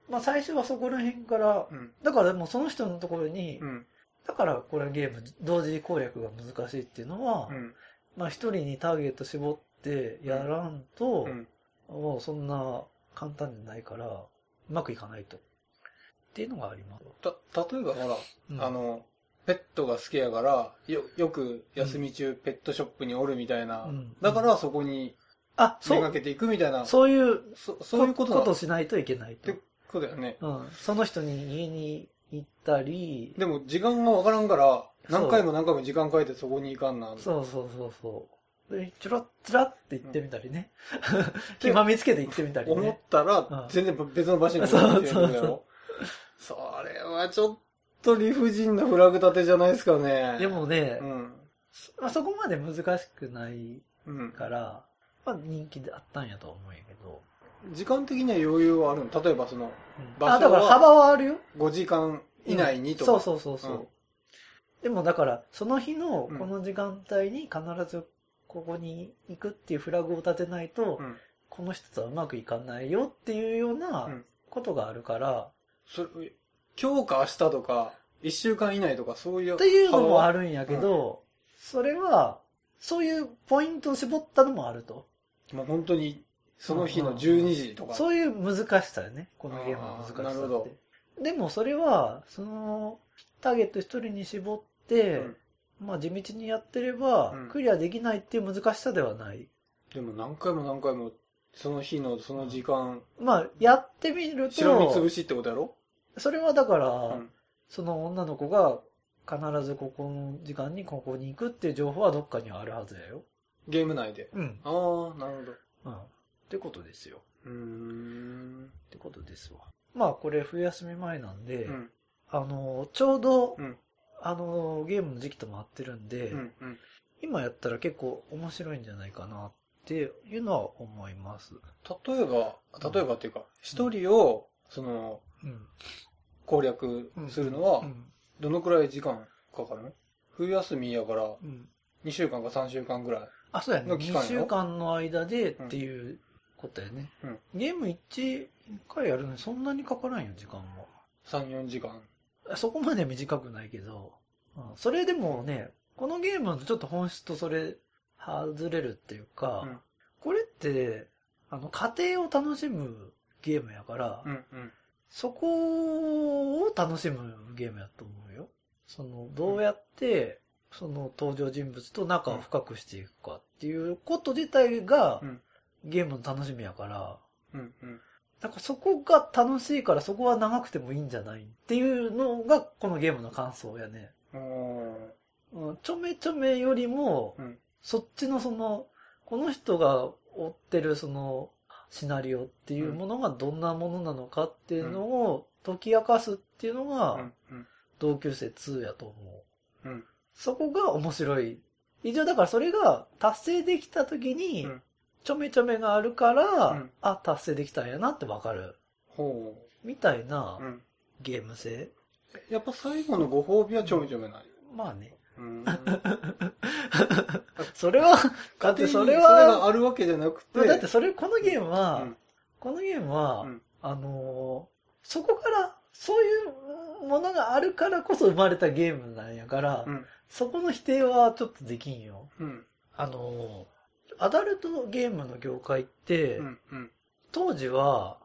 まあ最初はそこら辺から、うん、だからもうその人のところに、うん、だからこれゲーム同時攻略が難しいっていうのは、うん、まあ一人にターゲット絞ってやらんと、うんうん、もうそんな簡単じゃないからうまくいかないとっていうのがあります。例えばほら、うん、ペットが好きやからよく休み中ペットショップにおるみたいな、うん、だからそこに目がけていくみたいな、うん、そういうことをしないといけないとってことだよね、うん、その人に家に行ったり。でも時間がわからんから、何回も時間変えてそこに行かんな。そう。で、チュラって行ってみたりね。暇見つけて行ってみたりね。思ったら、全然別の場所に行ってみるんだよ。それはちょっと理不尽なフラグ立てじゃないですかね。でもね、うん、まあ、そこまで難しくないから、うん、まあ人気であったんやと思うんやけど。時間的には余裕はあるの。例えばその場所は、だから幅はあるよ。5時間以内にとか、うん。そう。うん、でもだからその日のこの時間帯に必ずここに行くっていうフラグを立てないと、うん、この人とはうまくいかないよっていうようなことがあるから、うん、それ今日か明日とか1週間以内とかそういうっていうのもあるんやけど、うん、それはそういうポイントを絞ったのもあると。まあ本当に。その日の12時とか、そういう難しさよね、このゲームの難しさって。なるほど。でもそれはそのターゲット一人に絞って、うん、まあ地道にやってればクリアできないっていう難しさではない、うん、でも何回もその日のその時間、うん、まあやってみるとしらみつぶしってことやろ。それはだから、うん、その女の子が必ずここの時間にここに行くっていう情報はどっかにあるはずやよ、ゲーム内で。うん。ああ、なるほど。うん。ってことですよ。ってことですわ。まあこれ冬休み前なんで、うん、ちょうど、うん、ゲームの時期とも合ってるんで、うんうん、今やったら結構面白いんじゃないかなっていうのは思います。例えばっていうか、一、うん、人をその、うん、攻略するのはどのくらい時間かかるの？冬休みやから2週間か3週間ぐらいの期間。あ、そうやね。2週間の間でっていうことやね。うん、ゲーム1回やるのにそんなにかからんよ、時間も。3、4時間。そこまで短くないけど、うん、それでもね、このゲームのちょっと本質とそれ外れるっていうか、うん、これって家庭を楽しむゲームやから、うんうん、そこを楽しむゲームやと思うよ。そのどうやってその登場人物と仲を深くしていくかっていうこと自体がゲームの楽しみやから、うんうん、だからそこが楽しいからそこは長くてもいいんじゃないっていうのがこのゲームの感想やね。ちょめちょめよりも、うん、そっちのそのこの人が追ってるそのシナリオっていうものがどんなものなのかっていうのを解き明かすっていうのが、うんうん、同級生2やと思う、うん、そこが面白い。一応だからそれが達成できた時にちょめちょめがあるから、うん、あ、達成できたんやなってわかる、ほうみたいなゲーム性、うん、やっぱ最後のご褒美はちょめちょめない、うん、まあね、それはだってそれはそれがあるわけじゃなくて、だってそれこのゲームは、うん、このゲームは、うん、そこからそういうものがあるからこそ生まれたゲームなんやから、うん、そこの否定はちょっとできんよ、うん、アダルトゲームの業界って、うんうん、当時は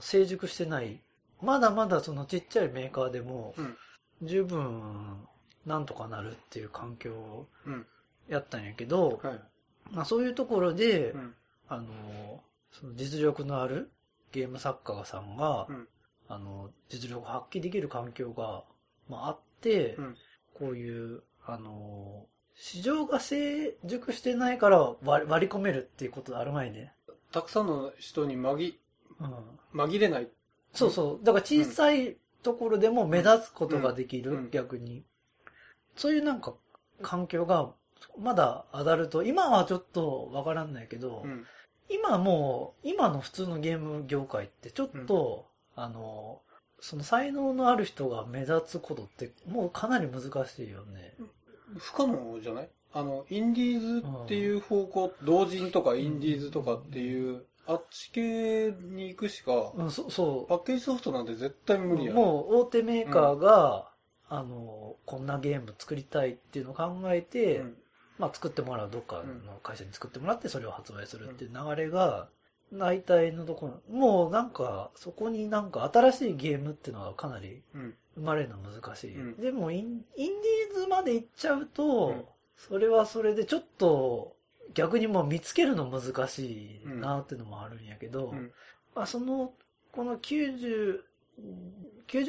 成熟してない、まだまだそのちっちゃいメーカーでも、うん、十分なんとかなるっていう環境をやったんやけど、うん、はい、まあ、そういうところで、うん、その実力のあるゲーム作家さんが、うん、実力を発揮できる環境が、まあ、あって、うん、こういう市場が成熟してないから割り込めるっていうことあるまいね。たくさんの人に紛れない。そうそう。だから小さいところでも目立つことができる、うん、逆にそういうなんか環境がまだアダルト、今はちょっとわからんないけど、うん、今の普通のゲーム業界ってちょっと、うん、その才能のある人が目立つことってもうかなり難しいよね。不可能じゃない？インディーズっていう方向、うん、同人とかインディーズとかっていう、うん、あっち系に行くしか、うん、そうパッケージソフトなんて絶対無理や。もう大手メーカーが、うん、こんなゲーム作りたいっていうのを考えて、うん、まあ作ってもらう、どっかの会社に作ってもらってそれを発売するっていう流れが、大体のところ、もうなんかそこになんか新しいゲームっていうのはかなり生まれるの難しい、うん、でもインディーズまで行っちゃうと、うん、それはそれでちょっと逆にもう見つけるの難しいなっていうのもあるんやけど、うんうん、まあ、この90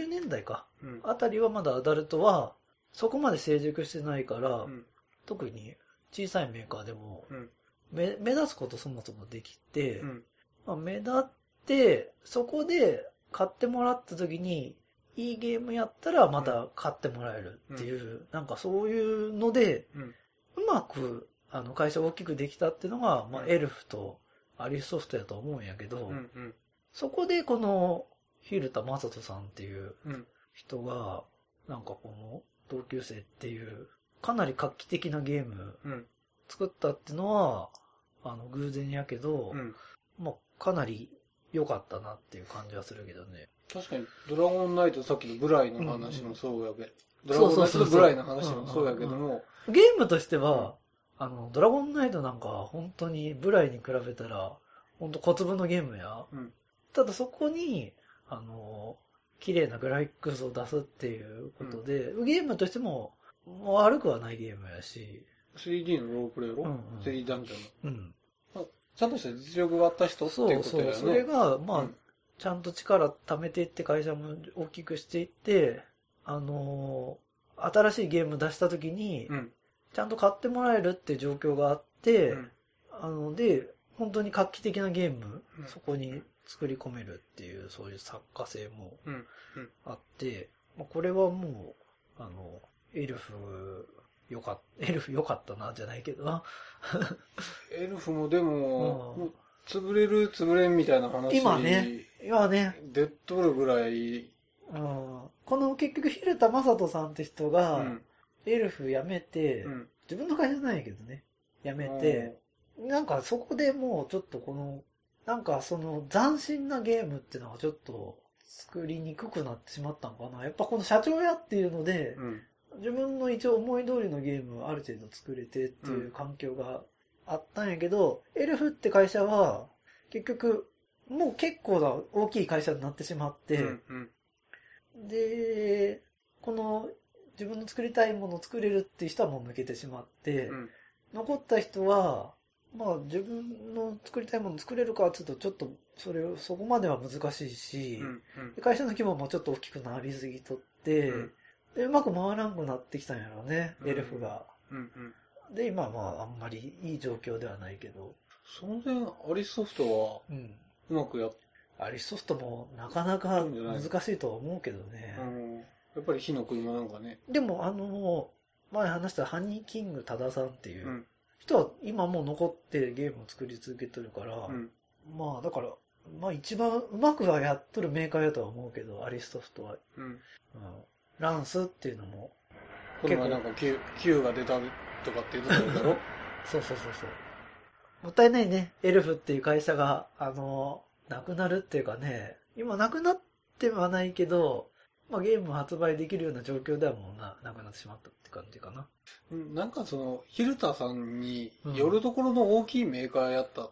年代か、うん、あたりはまだアダルトはそこまで成熟してないから、うん、特に小さいメーカーでも、うん、目立つことそもそもできて、うん、まあ、目立ってそこで買ってもらった時にいいゲームやったらまた買ってもらえるっていう、うん、なんかそういうので、うん、うまく会社を大きくできたっていうのが、まあ、エルフとアリスソフトやと思うんやけど、うんうん、そこでこの蛭田雅人さんっていう人が、うん、なんかこの同級生っていうかなり画期的なゲーム作ったっていうのは、偶然やけど、うん、まあ、かなり良かったなっていう感じはするけどね。確かにドラゴンナイト、さっきのブライの話もそうやけど、ドラゴンナイトとブライの話もそうやけども、ゲームとしては、うん、ドラゴンナイトなんか本当にブライに比べたら本当小粒のゲームや、うん、ただそこに綺麗なグラフィックスを出すっていうことで、うん、ゲームとしても悪くはないゲームやし、3D のロープレイやろ、うんうん、3D ダンジョンの、うん、まあ、ちゃんとした実力があった人っていうことやね。そうそう、それが、まあ、うん、ちゃんと力貯めていって会社も大きくしていって、新しいゲーム出した時に、うん、ちゃんと買ってもらえるっていう状況があって、うん、で、本当に画期的なゲーム、うん、そこに作り込めるっていう、そういう作家性もあって、うんうん、これはもう、エルフ良かったな、じゃないけどな。エルフもでも、うん、もう潰れる、潰れんみたいな話。今ね。出っとるぐらい。うん、この結局、蛭田雅人さんって人が、うん、エルフ辞めて、うん、自分の会社じゃないけどね、辞めて、なんかそこでもうちょっとこの、なんかその斬新なゲームっていうのがちょっと作りにくくなってしまったのかな。やっぱこの社長やっていうので、うん、自分の一応思い通りのゲームをある程度作れてっていう環境があったんやけど、うん、エルフって会社は結局もう結構な大きい会社になってしまって、うんうんで、この自分の作りたいものを作れるっていう人はもう抜けてしまって、うん、残った人は、まあ自分の作りたいものを作れるかはちょっとそこまでは難しいし、うんうん、会社の規模もちょっと大きくなりすぎとって、うん、でうまく回らんくなってきたんやろうね、うん、エルフが、うんうん。で、今はまああんまりいい状況ではないけど。その点、アリスソフトはうまくやって、うんアリスソフトもなかなか難しいとは思うけどね。やっぱり火の車なんかね。でも前話したハニーキング多田さんっていう人は今もう残ってゲームを作り続けてるから、うん、まあだから、まあ一番うまくはやっとるメーカーやとは思うけど、アリスソフトは。うんうん、ランスっていうのも。これはなんか Q が出たとかって言ってただろそう。もったいないね。エルフっていう会社が、なくなるっていうかね、今なくなってはないけど、まあ、ゲームを発売できるような状況ではもう なくなってしまったって感じかな。なんかその蛭田さんによるところの大きいメーカーやったっ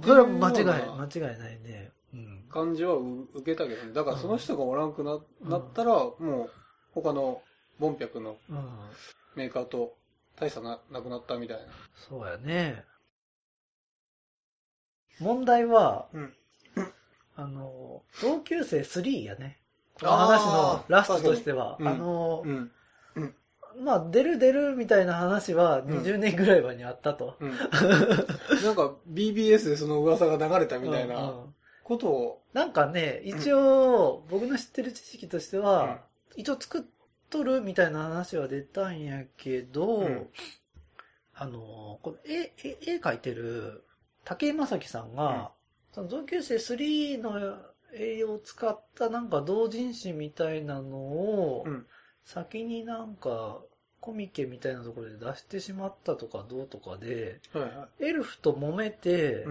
ていうような、うんうん、それは間違いないね、うん、感じは受けたけどね。だからその人がおらんく なったらもう他のボンピャクのメーカーと大差 なくなったみたいな。そうやね。問題は、うん同級生3やね。この話のラストとしては。うんうん、まあ、出るみたいな話は20年ぐらい前にあったと。うんうん、なんか BBS でその噂が流れたみたいなことを。うんうん、なんかね、一応僕の知ってる知識としては、うん、一応作っとるみたいな話は出たんやけど、うん、この絵描いてる竹井正樹さんが、うんその同級生3の栄養を使ったなんか同人誌みたいなのを先になんかコミケみたいなところで出してしまったとかどうとかでエルフと揉めて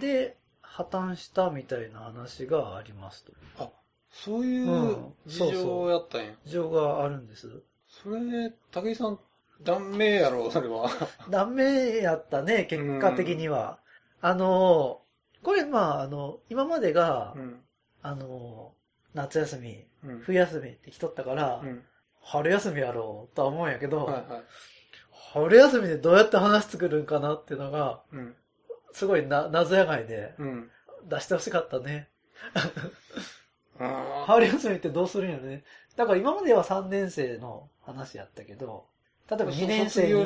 で破綻したみたいな話がありますと。あ、そういう事情をやったんや。事情があるんです。それ武井さん断名やろそれは。断名やったね結果的には。これ、まあ、今までが、うん、夏休み、うん、冬休みって来とったから、うん、春休みやろうとは思うんやけど、はいはい、春休みでどうやって話作るんかなっていうのが、うん、すごい謎やがいで、うん、出してほしかったね。春休みってどうするんやろね。だから今までは3年生の話やったけど、例えば2年生に。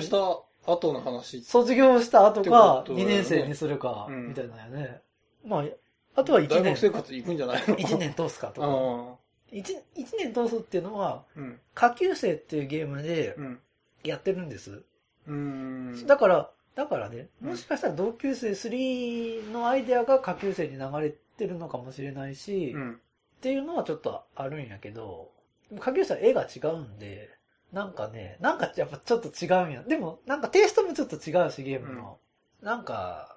後の話。卒業した後か、2年生にするか、みたいなよね。うん、まあ、あとは1年。大学生活行くんじゃないの ?1 年通すかとか。1年通すっていうのは、うん、下級生っていうゲームでやってるんです。だからね、もしかしたら同級生3のアイデアが下級生に流れてるのかもしれないし、うん、っていうのはちょっとあるんやけど、下級生は絵が違うんで、なんかね、なんかやっぱちょっと違うんや。でも、なんかテイストもちょっと違うし、ゲームの。うん、なんか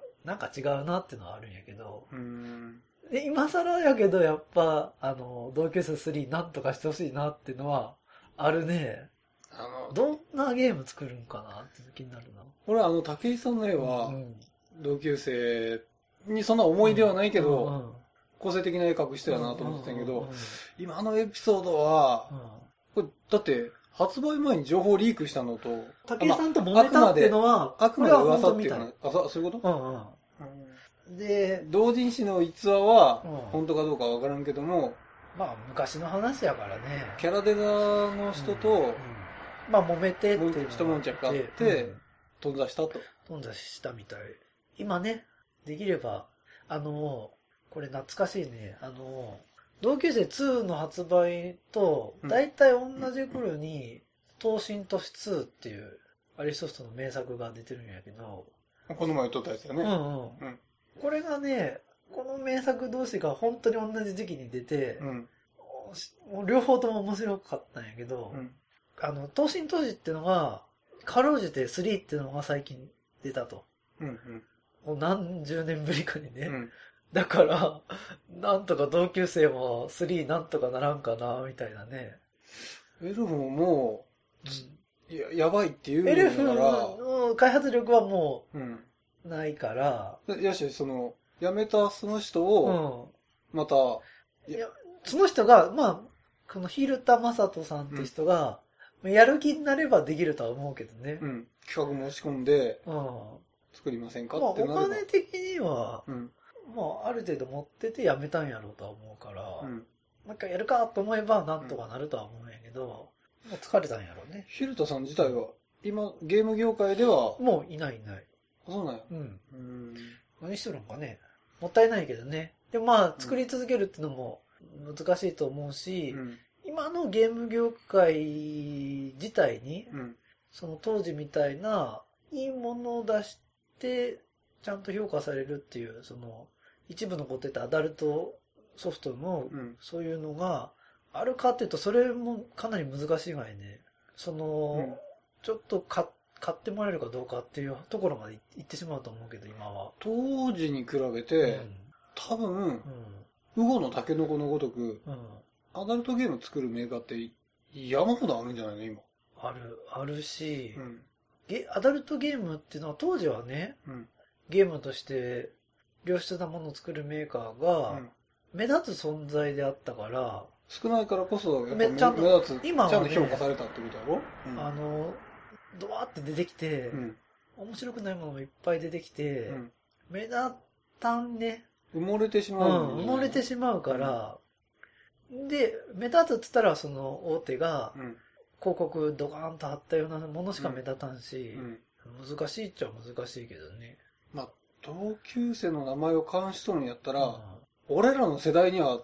違うなってのはあるんやけど。で今更やけど、やっぱ、同級生3なんとかしてほしいなってのは、あるね。どんなゲーム作るんかなって気になるな。俺武井さんの絵は、うん、同級生にそんな思い出はないけど、うんうんうん、個性的な絵描く人やなと思ってたんやけど、うんうんうんうん、今エピソードは、うん、これだって、発売前に情報リークしたのと、武井さんと揉めたっていうのは、あくまで噂っていうのは、そういうこと？うんうん。で、同人誌の逸話は、うん、本当かどうかわからんけども、まあ昔の話やからね。キャラデザの人と、うんうん、まあ揉めてっていうのがあって、一悶着あって、頓挫したと。頓挫したみたい。今ね、できれば、これ懐かしいね、同級生2の発売と大体同じ頃に東進都市2っていうアリストフトの名作が出てるんやけど、この前撮ったやつだね、うんうん、これがね、この名作同士が本当に同じ時期に出て、うん、両方とも面白かったんやけど、うん、東進都市っていうのがかろうじて3っていうのが最近出たと、うんうん、もう何十年ぶりかにね、うん、だからなんとか同級生も3なんとかならんかなみたいなね。エルフももう、うん、やばいっていうのならエルフの開発力はもうないから、うん、やしその辞めたその人をまた、うん、いやその人がまあこの蛭田雅人さんって人が、うん、やる気になればできるとは思うけどね、うん、企画申し込んで、うん、作りませんかってなれば、まあ、お金的には、うん、まあある程度持ってて辞めたんやろうとは思うから、うん、なんかやるかと思えばなんとかなるとは思うんやけど、うん、もう疲れたんやろうね。蛭田さん自体は今ゲーム業界ではもういない。そうなんや。うん。何してるのかね。もったいないけどね。でもまあ作り続けるってのも難しいと思うし、うん、今のゲーム業界自体に、うん、その当時みたいないいものを出してちゃんと評価されるっていうその一部のこと言ってアダルトソフトのそういうのがあるかっていうとそれもかなり難しいがいね。その、うん、ちょっと買ってもらえるかどうかっていうところまで行ってしまうと思うけど今は。当時に比べて、うん、多分、うん、ウゴのタケノコのごとく、うん、アダルトゲーム作るメーカーって山ほどあるんじゃないの今。あるし、うん、アダルトゲームっていうのは当時はね、うん、ゲームとして良質なものを作るメーカーが目立つ存在であったから、うん、少ないからこそやっぱ目立つ今は、ね、ちゃんと評価されたってことだろ、うん、ドワーって出てきて、うん、面白くないものもいっぱい出てきて、うん、目立たんね。埋もれてしまう、ね。埋もれてしまうから、うん、で、目立つって言ったらその大手が、うん、広告ドカーンと貼ったようなものしか目立たんし、うん、難しいっちゃ難しいけどね。まあ、同級生の名前を冠しとるんやったら、うん、俺らの世代には、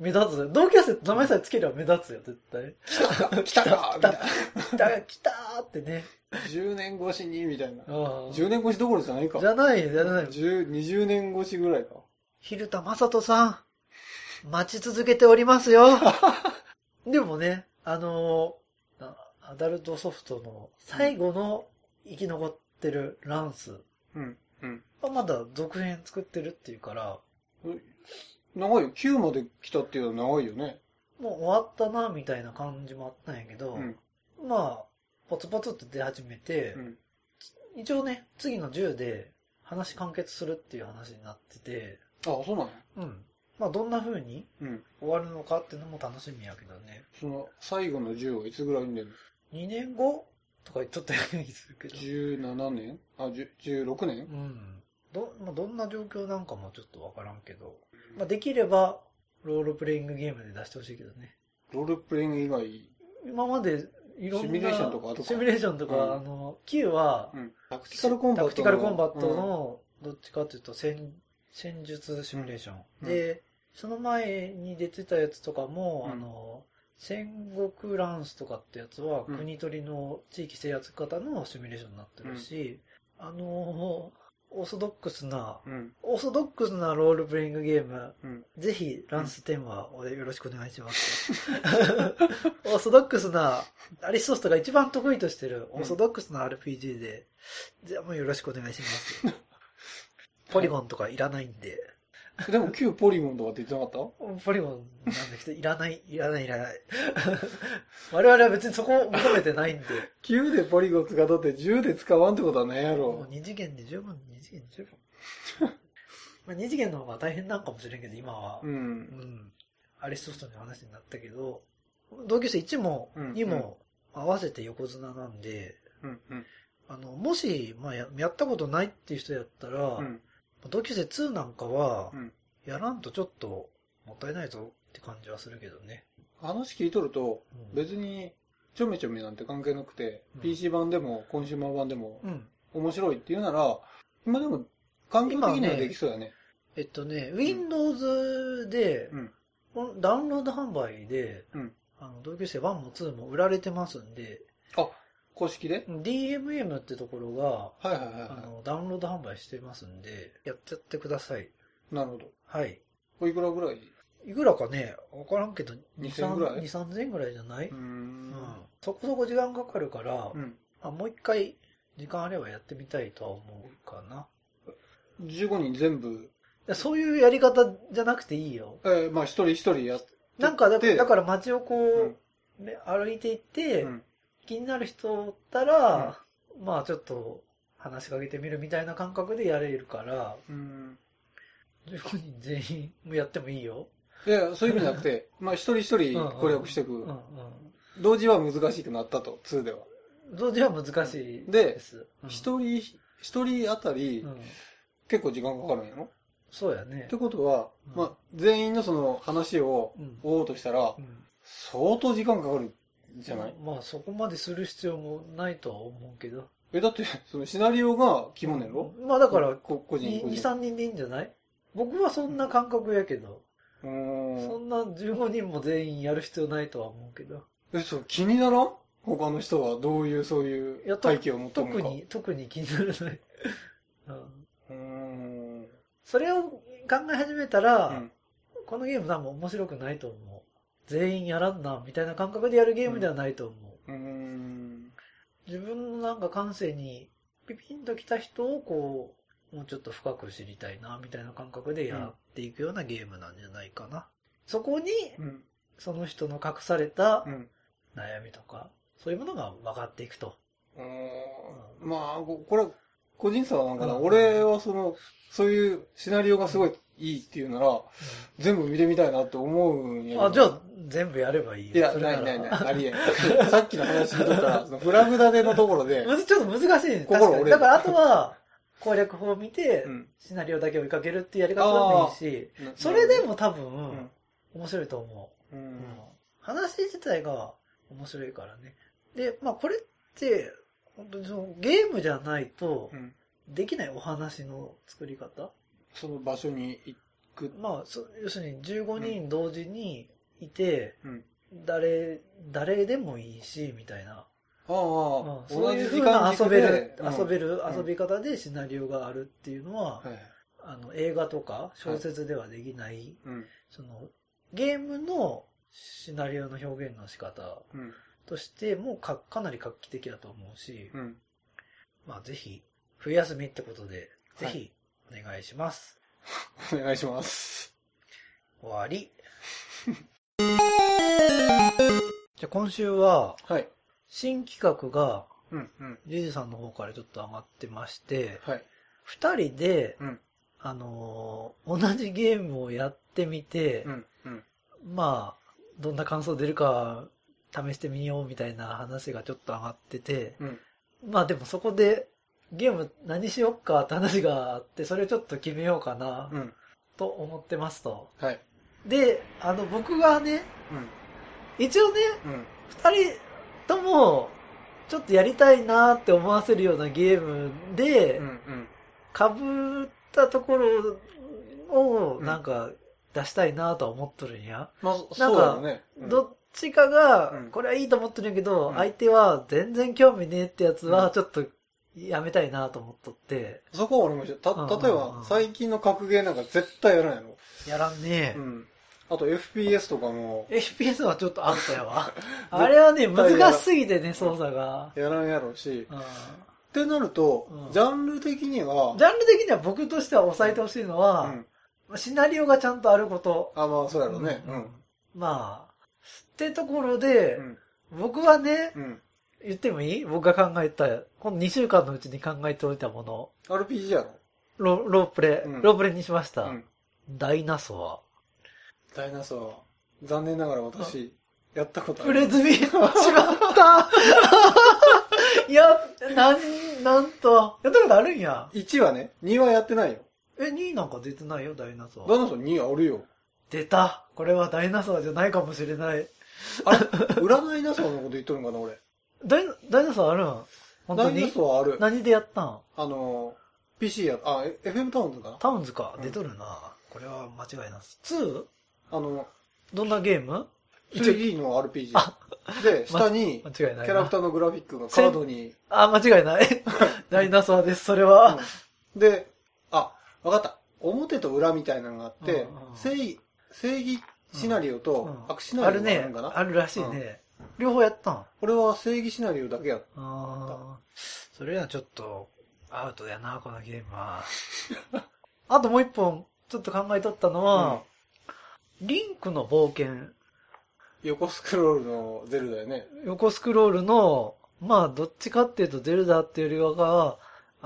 目立つ。同級生って名前さえつければ目立つよ、絶対。来たってね。10年越しに、みたいな。10年越しどころじゃないか。じゃない。20年越しぐらいか。蛭田雅人さん、待ち続けておりますよ。でもね、アダルトソフトの最後の生き残ってるランス。うん。うん。まだ続編作ってるっていうから、長いよ。9まで来たっていうのは長いよね。もう終わったなみたいな感じもあったんやけど、うん、まあポツポツって出始めて、うん、一応ね次の10で話完結するっていう話になってて、あ、そうなの、ね。うん。まあどんな風に終わるのかっていうのも楽しみやけどね。その最後の10はいつぐらいに出るの？2年後とかちょっとやりするけど。17年？あ、16年？うん。どんな状況なんかもちょっとわからんけど。まあ、できればロールプレイングゲームで出してほしいけどね。ロールプレイング以外今までいろんなシミュレーションとか、うん、Q は、うん、タクティカルコンバットのどっちかというと戦術シミュレーション、うん、でその前に出てたやつとかも、うん、戦国ランスとかってやつは、うん、国取りの地域制圧型のシミュレーションになってるし、うん、オーソドックスなロールプレイングゲーム、うん、ぜひランス10はよろしくお願いします。オーソドックスなアリストフトが一番得意としてるオーソドックスな RPG で、じゃあもうよろしくお願いします。ポリゴンとかいらないんで。でも旧ポリゴンとかって言ってなかった？ポリゴンなんだけどいらない。我々は別にそこを求めてないんで。9でポリゴン使ったって10で使わんってことはないやろ。もう2次元で十分、まあ2次元の方が大変なんかもしれんけど、今は。うん。うん。アリストフトの話になったけど、同級生1も2も合わせて横綱なんで、うんうん、もし、まあ、やったことないっていう人やったら、うん、同級生2なんかは、やらんとちょっともったいないぞって感じはするけどね。話聞いとると、別にちょめちょめなんて関係なくて、うん、PC 版でもコンシューマー版でも面白いっていうなら、今でも感覚的にはできそうだね。Windows で、うん、ダウンロード販売で、うん、同級生1も2も売られてますんで、あ、公式で DMM ってところが、はいはいはいはい、ダウンロード販売してますんで、やっちゃってください。なるほど。はい。おいくらぐらい？いくらかね、分からんけど、2、3000円ぐらいじゃない？うん。そこそこ時間かかるから、うん、もう一回時間あればやってみたいとは思うかな。15人全部。そういうやり方じゃなくていいよ。まあ一人一人やって。なんかだから街をこう、うん、歩いていって、うん、気になる人おったら、うん、まあちょっと話しかけてみるみたいな感覚でやれるから、うん、15人全員やってもいいよ。いや、そういう意味じゃなくて、まあ一人一人攻略していく。うんうんうんうん、同時は難しくなったと、2では。同時は難しいです。で、一人あたり、うん、結構時間かかるんやろ？そうやね。ってことは、うん、まあ全員のその話を追おうとしたら、うんうん、相当時間かかるじゃない？まあそこまでする必要もないとは思うけど。だってそのシナリオが決まんねんろ？まあだから個人 2、3人でいいんじゃない？僕はそんな感覚やけど。うんそんな15人も全員やる必要ないとは思うけど。それ気にならん？他の人はどういうそういう背景を持ってるのか。特に気にならない、うん。それを考え始めたら、うん、このゲーム多分面白くないと思う。全員やらんなみたいな感覚でやるゲームではないと思う。うん、自分のなんか感性にピピンときた人をこう。もうちょっと深く知りたいなみたいな感覚でやっていくようなゲームなんじゃないかな、うん、そこに、うん、その人の隠された悩みとか、うん、そういうものが分かっていくとうんまあこれ個人差はなんかな、うん、俺はそういうシナリオがすごいいいっていうなら、うん、全部見てみたいなって思うんやけどあじゃあ全部やればいいよいやないありえんさっきの話にとったらそのフラグ立てのところでちょっと難しいね確かにだからあとは攻略法を見て、うん、シナリオだけ追いかけるっていうやり方もいいし、それでも多分、うん、面白いと思う、うんうん。話自体が面白いからね。で、まあこれって、本当にそのゲームじゃないと、できないお話の作り方、うん、その場所に行く。まあ、要するに15人同時にいて、うん、誰でもいいし、みたいな。ああ、そういう風な遊べる遊び方でシナリオがあるっていうのは、はい、映画とか小説ではできない、はいうん、そのゲームのシナリオの表現の仕方としてもうかなり画期的だと思うし、うん、まあぜひ冬休みってことでぜひお願いします。はい、お願いします。終わり。じゃあ今週は。はい。新企画が、ジジさんの方からちょっと上がってまして、はい、2人で、うん、同じゲームをやってみて、うんうん、まあ、どんな感想出るか試してみようみたいな話がちょっと上がってて、うん、まあでもそこでゲーム何しよっかって話があって、それちょっと決めようかな、うん、と思ってますと。はい、で、僕がね、うん、一応ね、うん、2人、ともちょっとやりたいなって思わせるようなゲームで、うんうん、かぶったところをなんか出したいなとは思っとるんや、まあそうだね、なんかどっちかがこれはいいと思ってるんやけど、うん、相手は全然興味ねえってやつはちょっとやめたいなと思っとって、うん、そこは俺も例えば最近の格ゲーなんか絶対やらないのやらんねえ、うんあと FPS とかも FPS はちょっとあったやわあれはね難しすぎてね操作がやらんやろうし、うん、ってなると、うん、ジャンル的には僕としては抑えてほしいのは、うん、シナリオがちゃんとあることあまあそうやろうね、うんうん、まあってところで、うん、僕はね、うん、言ってもいい？僕が考えたこの2週間のうちに考えておいたもの RPG やろロープレ、うん、ロープレにしました、うん、ダイナソー。残念ながら私、やったことある。プレ済み。違ったいや、なんと。やったことあるんや。1はね、2はやってないよ。2なんか出てないよ、ダイナソー。ダイナソー2あるよ。出た。これはダイナソーじゃないかもしれない。あれ裏ダイナソーのこと言っとるんかな、俺。ダイナソーあるん本当にダイナソーある。何でやったん PC や、あ、FM タウンズかな、タウンズか、出とるな。これは間違いないです。2？ どんなゲーム？ 3D の RPG。で、下に、キャラクターのグラフィックがカードに。あ、間違いない。ダイナソアです、それは。うん、で、あ、わかった。表と裏みたいなのがあって、正義シナリオと悪シナリオがあるんかな、うんうん、あるね。あるらしいね。うん、両方やったん。俺は正義シナリオだけやった。あ、それはちょっと、アウトやな、このゲームは。あともう一本、ちょっと考えとったのは、うん、リンクの冒険。横スクロールのゼルダよね。横スクロールの、まあ、どっちかっていうとゼルダっていうよりは、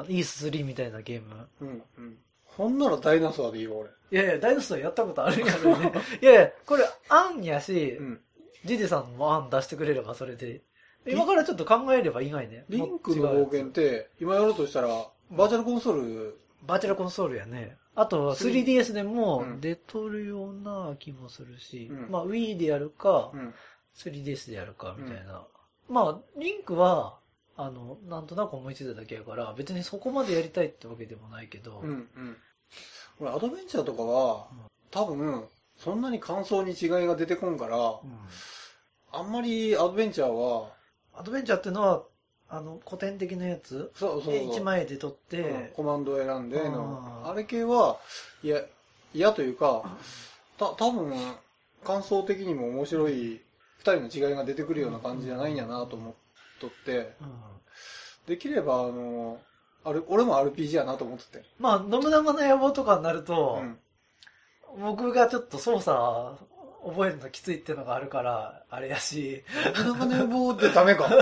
イース3みたいなゲーム。うんうん。ほんならダイナソアでいいわ、俺。いやいや、ダイナソアやったことあるやろね。いやいや、これ、アンやし、うん、ジジさんもアン出してくれればそれで。今からちょっと考えればいいがいね。リンクの冒険って、今やろうとしたら、バーチャルコンソール、うん、バーチャルコンソールやね。あと、3DS でも出とるような気もするし、うん、まあ Wii でやるか、うん、3DS でやるか、みたいな。うん、まあ、リンクは、なんとなく思いついただけやから、別にそこまでやりたいってわけでもないけど。うんうん。俺、アドベンチャーとかは、多分、そんなに感想に違いが出てこんから、うん、あんまりアドベンチャーは、アドベンチャーっていうのは、古典的なやつ、そうそうそう、1枚で撮って、うん、コマンドを選んでの、あれ系は、いや、嫌というか、多分、感想的にも面白い、二人の違いが出てくるような感じじゃないんやなと思っとって、うん、できれば、俺も RPG やなと思ってて。まあ、信長の野望とかになると、うん、僕がちょっと操作、覚えるのきついってのがあるから、あれやし。信長の野望ってダメか。信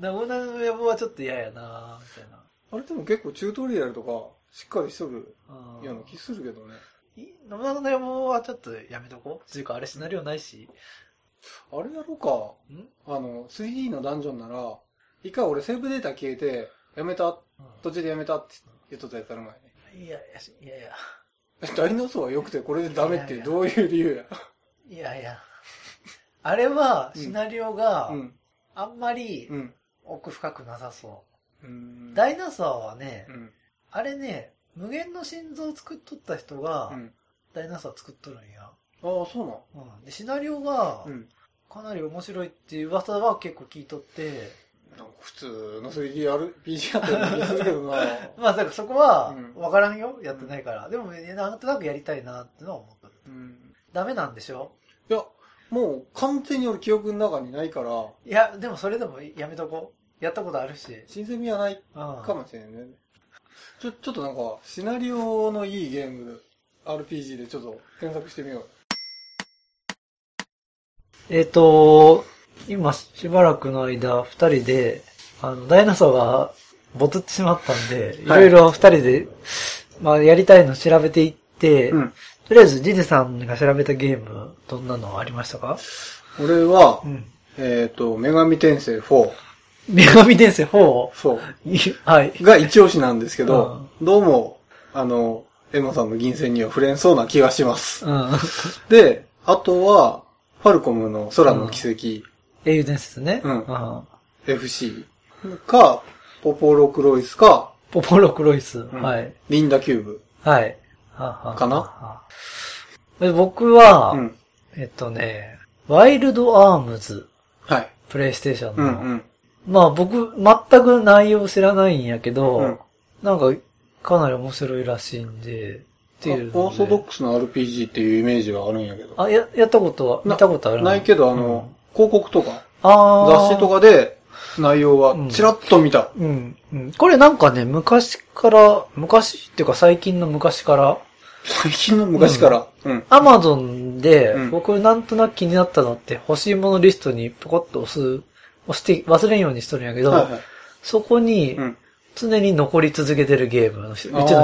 長の野望はちょっと嫌やなみたいな。あれでも結構チュートリアルとか、しっかりしとるような気するけどね。信長の野望はちょっとやめとこう。というかあれシナリオないし。あれやろうか。3D のダンジョンなら、一回俺セーブデータ消えて、やめた、途中でやめたって言っとったやつある前に。いや。ダイナソーは良くてこれでダメってどういう理由や。いや。あれは、シナリオが、あんまり、奥深くなさそう。ダイナソアはね、あれね、無限の心臓を作っとった人が、ダイナソア作っとるんや。ああ、そうなの？うん。で、シナリオが、かなり面白いっていう噂は結構聞いとって、普通の 3D RPG やったりするけどな。まあ、だからそこは、わからんよ。やってないから。でも、なんとなくやりたいなってのは思った。ダメなんでしょ？いや、もう完全に俺記憶の中にないから。いや、でもそれでもやめとこう。やったことあるし。新鮮味はないかもしれないね。ちょっとなんか、シナリオのいいゲーム、RPG でちょっと検索してみよう。今しばらくの間、二人で、ダイナソーがボツってしまったんで、いろいろ二人で、まあやりたいの調べていって、うん、とりあえず、ジジさんが調べたゲーム、どんなのありましたか？俺は、女神転生4。女神転生 4？ そう。はい。が一押しなんですけど、どうも、エモさんの銀線には触れんそうな気がします。うん、で、あとは、ファルコムの空の奇跡。英雄伝説ね。うん。FC か、ポポロクロイスか。ポポロクロイス。うん、はい。リンダキューブ。はい。かな？僕は、ワイルドアームズ。はい。プレイステーションの。うんうん、まあ僕、全く内容知らないんやけど、うん、なんか、かなり面白いらしいんで、っていう。オーソドックスの RPG っていうイメージはあるんやけど。あ、やったことは、見たことある？ないけど、広告とか、雑誌とかで、内容は、チラッと見た、うん。うん。うん。これなんかね、最近の昔から。うん。アマゾンで、僕なんとなく気になったのって、欲しいものリストにポコッと押して、忘れんようにしとるんやけど、はいはい、そこに、常に残り続けてるゲームのうちの一つ。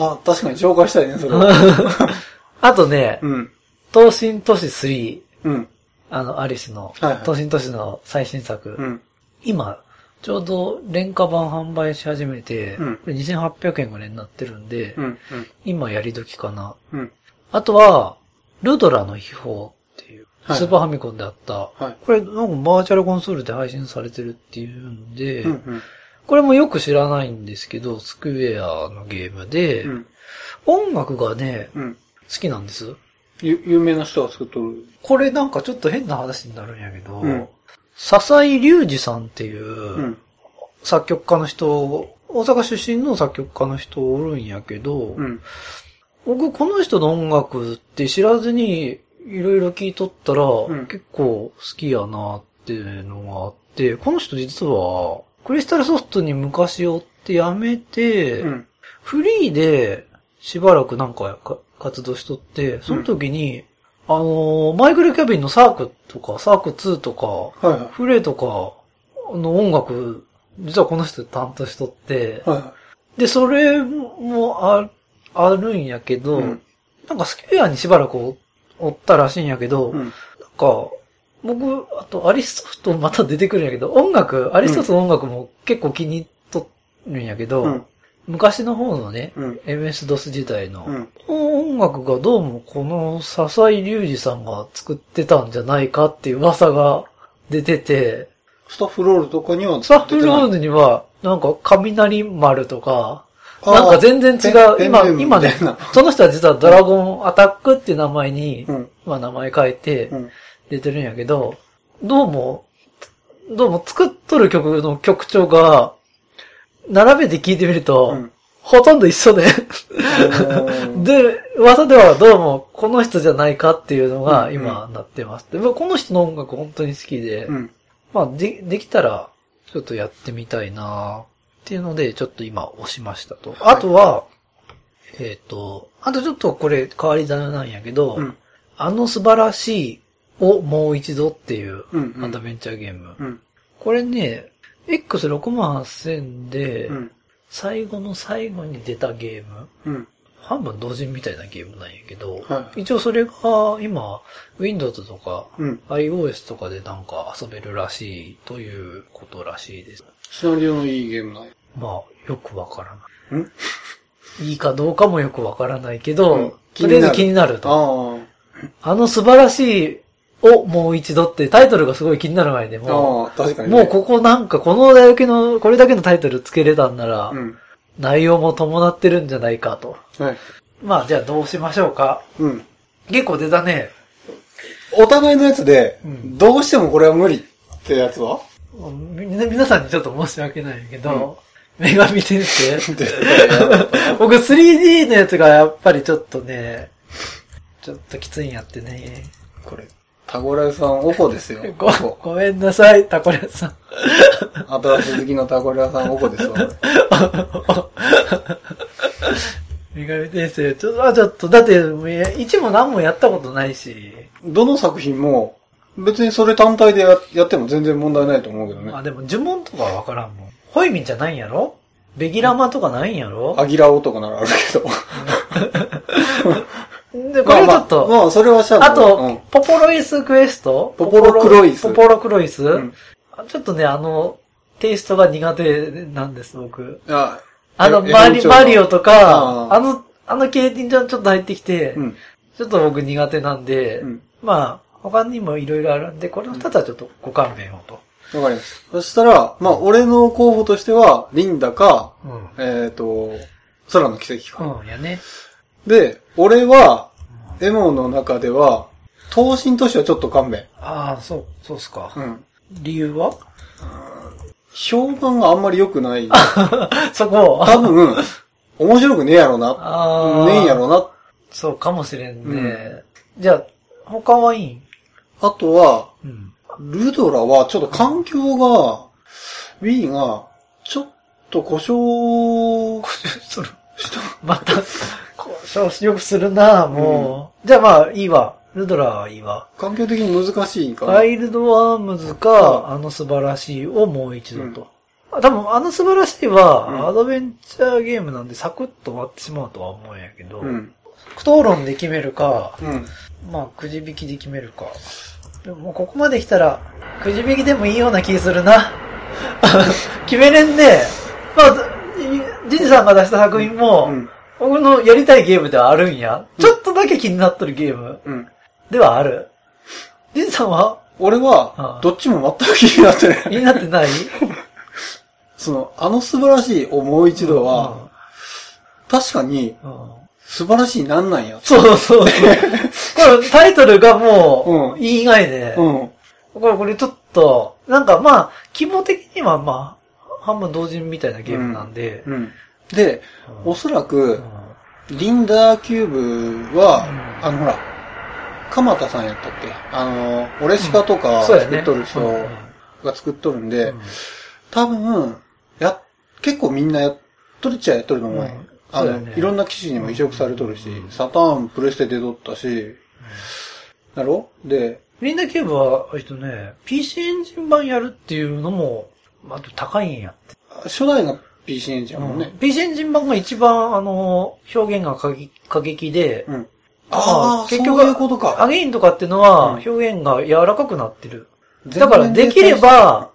あ、確かに紹介したいね、それは。あとね、東進都市3。うん。アリスの、はいはい、東進都市の最新作。うん、今、ちょうど廉価版販売し始めて、これ2800円ぐらいになってるんで、今やり時かな。うん、あとは、ルドラの秘宝っていう、スーパーファミコンであった、これなんかバーチャルコンソールで配信されてるっていうんで、これもよく知らないんですけど、スクウェアのゲームで、うん、音楽がね、うん、好きなんです。有名な人が作っとる。これなんかちょっと変な話になるんやけど、うん、笹井隆二さんっていう作曲家の人、大阪出身の作曲家の人おるんやけど、うん、僕この人の音楽って知らずにいろいろ聴いとったら、うん、結構好きやなっていうのがあって、この人実はクリスタルソフトに昔おって辞めて、うん、フリーでしばらくなんか活動しとって、その時に、うん、マイクル・キャビンのサークとか、サーク2とか、はいはい、フレとかの音楽、実はこの人担当しとって、はい、で、それもあるんやけど、うん、なんかスキュアにしばらくおったらしいんやけど、うん、なんか、僕、あとアリストフトまた出てくるんやけど、アリストフトの音楽も結構気に入っとるんやけど、うん、昔の方のね、うん、MS-DOS 時代の、うん、音楽がどうもこの笹井隆二さんが作ってたんじゃないかっていう噂が出てて、スタッフロールとかにはスタッフロールには、なんか、雷丸とか、なんか全然違う。今ね、その人は実はドラゴンアタックっていう名前に、うん、今名前変えて出てるんやけど、どうも作っとる曲の曲調が、並べて聴いてみると、うん、ほとんど一緒で。で、噂ではどうもこの人じゃないかっていうのが今なってます。うんうん、この人の音楽本当に好きで、うんまあ、できたら、ちょっとやってみたいなっていうので、ちょっと今押しましたと。はい、あとは、あとちょっとこれ変わり種なんやけど、うん、あの素晴らしいをもう一度っていうアドベンチャーゲーム。うんうん、これね、X68000 で、最後の最後に出たゲーム。うん、半分同人みたいなゲームなんやけど、はい、一応それが今 Windows とか、うん、iOS とかでなんか遊べるらしいということらしいです。シナリオのいいゲームなんや。まあよくわからない。いいかどうかもよくわからないけど、うん、とりあえず気になると。あの素晴らしいをもう一度ってタイトルがすごい気になる前でも、確かにね、もうここなんかこれだけのタイトルつけれたんなら。うん内容も伴ってるんじゃないかと。はい。まあじゃあどうしましょうか。うん。結構出たね。お互いのやつで、うん、どうしてもこれは無理ってやつは？皆さんにちょっと申し訳ないけど、うん、女神転生僕 3D のやつがやっぱりちょっとね、ちょっときついんやってね。これ、タコレさんオコですよ。ごめんなさい、タコレさん。新しい好きのタコレさんオコですわ。女神転生、ちょっと、だって、一も何もやったことないし。どの作品も、別にそれ単体でやっても全然問題ないと思うけどね。あ、でも呪文とかはわからんもん。ホイミンじゃないんやろ？ベギラマとかないんやろ？アギラオとかならあるけど。で、これちょっと、まあまあ、もうそれはしたあと、うん、ポポロイスクエストポポロクロイス、うん、ちょっとね、テイストが苦手なんです、僕。マリオとか、あの系にちょっと入ってきて、うん、ちょっと僕苦手なんで、うん、まあ、他にもいろいろあるんで、これのただちょっとご勘弁をと。わかります。そしたら、まあ、俺の候補としては、リンダか、うん、空の奇跡か。うん、やね。で、俺は、エモの中では、闘神としてはちょっと勘弁。ああ、そうっすか。うん。理由は？評判があんまり良くない。そこ。多分、面白くねえやろな。ねえやろな。そうかもしれんね。うん、じゃあ、他はいい？あとは、うん、ルドラはちょっと環境が、Wii が、ちょっと故障する。また。よくするなぁ、もう、うん。じゃあまあ、いいわ。ルドラはいいわ。環境的に難しいんかな。ワイルドワームズか、あの素晴らしいをもう一度と。うん、多分、あの素晴らしいは、うん、アドベンチャーゲームなんでサクッと終わってしまうとは思うんやけど、うん、討論で決めるか、うん、まあ、くじ引きで決めるか。でも、もうここまで来たら、くじ引きでもいいような気するな。決めれんね。まあ、ジンさんが出した作品も、うんうん僕のやりたいゲームではあるんや、うん、ちょっとだけ気になっとるゲーム、うん、ではある。ジンさんは俺は、どっちも全く気になってない。気になってないその、あの素晴らしいをもう一度は、うん、確かに、うん、素晴らしいなんなんや。そうそうそう。これタイトルがもう、うん、いい以外で、うん、これちょっと、なんかまあ、規模的にはまあ、半分同人みたいなゲームなんで、うんうん、で、うん、おそらく、うん、リンダーキューブは、うん、ほら、鎌田さんやったっけ？オレシカとか作っとる人が作っとるんで、うん、多分、結構みんなやっとるっちゃやっとると思う、うん、ね、いろんな機種にも移植されとるし、うん、サターン、プレステ出とったし、うん、だろ？で、リンダーキューブは、ね、PC エンジン版やるっていうのも、あと高いんやって。初代が PC エンジン版ね、うん。PC エンジン版が一番、表現が過激で、うん、ああ、結局、そういうことか。アゲインとかっていうのは、表現が柔らかくなってる。うん、だから、できれば、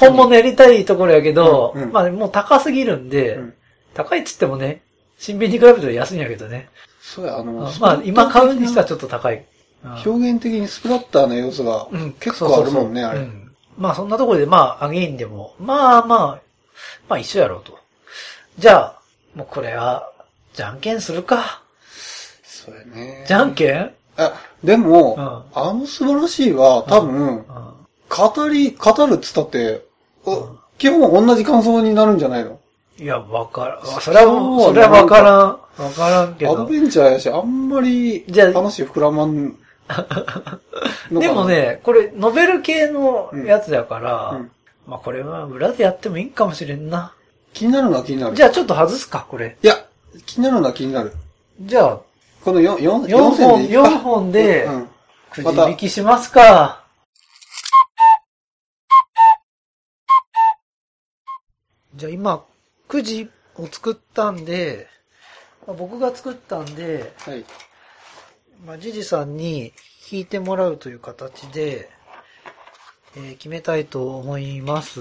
本物やりたいところやけど、うんうん、まあ、ね、もう高すぎるんで、うん、高いっつってもね、新品に比べると安いんやけどね。そうや、まあ、今買うにしたらちょっと高い。表現的にスプラッターの要素が、結構あるもんね、うん、そうそうそう、あれ、うん。まあ、そんなところで、まあ、アゲインでも、まあ、一緒やろうと。じゃあ、もうこれは、じゃんけんするか。それね、じゃんけん？でも、うん、素晴らしいは多分、うんうん、語るっつったって、うん、基本同じ感想になるんじゃないの？いや、わからん。それはわからん。わからんけど。アドベンチャーやし、あんまり話膨らまんの。でもね、これ、ノベル系のやつだから、うんうん、まあこれは裏でやってもいいかもしれんな。気になるのは気になる。じゃあちょっと外すか、これ。いや、気になるのは気になる。じゃあ、この4本でくじ引きしますか。じゃあ今くじを作ったんで、僕が作ったんで、はい、まあ、ジジさんに引いてもらうという形で、決めたいと思います。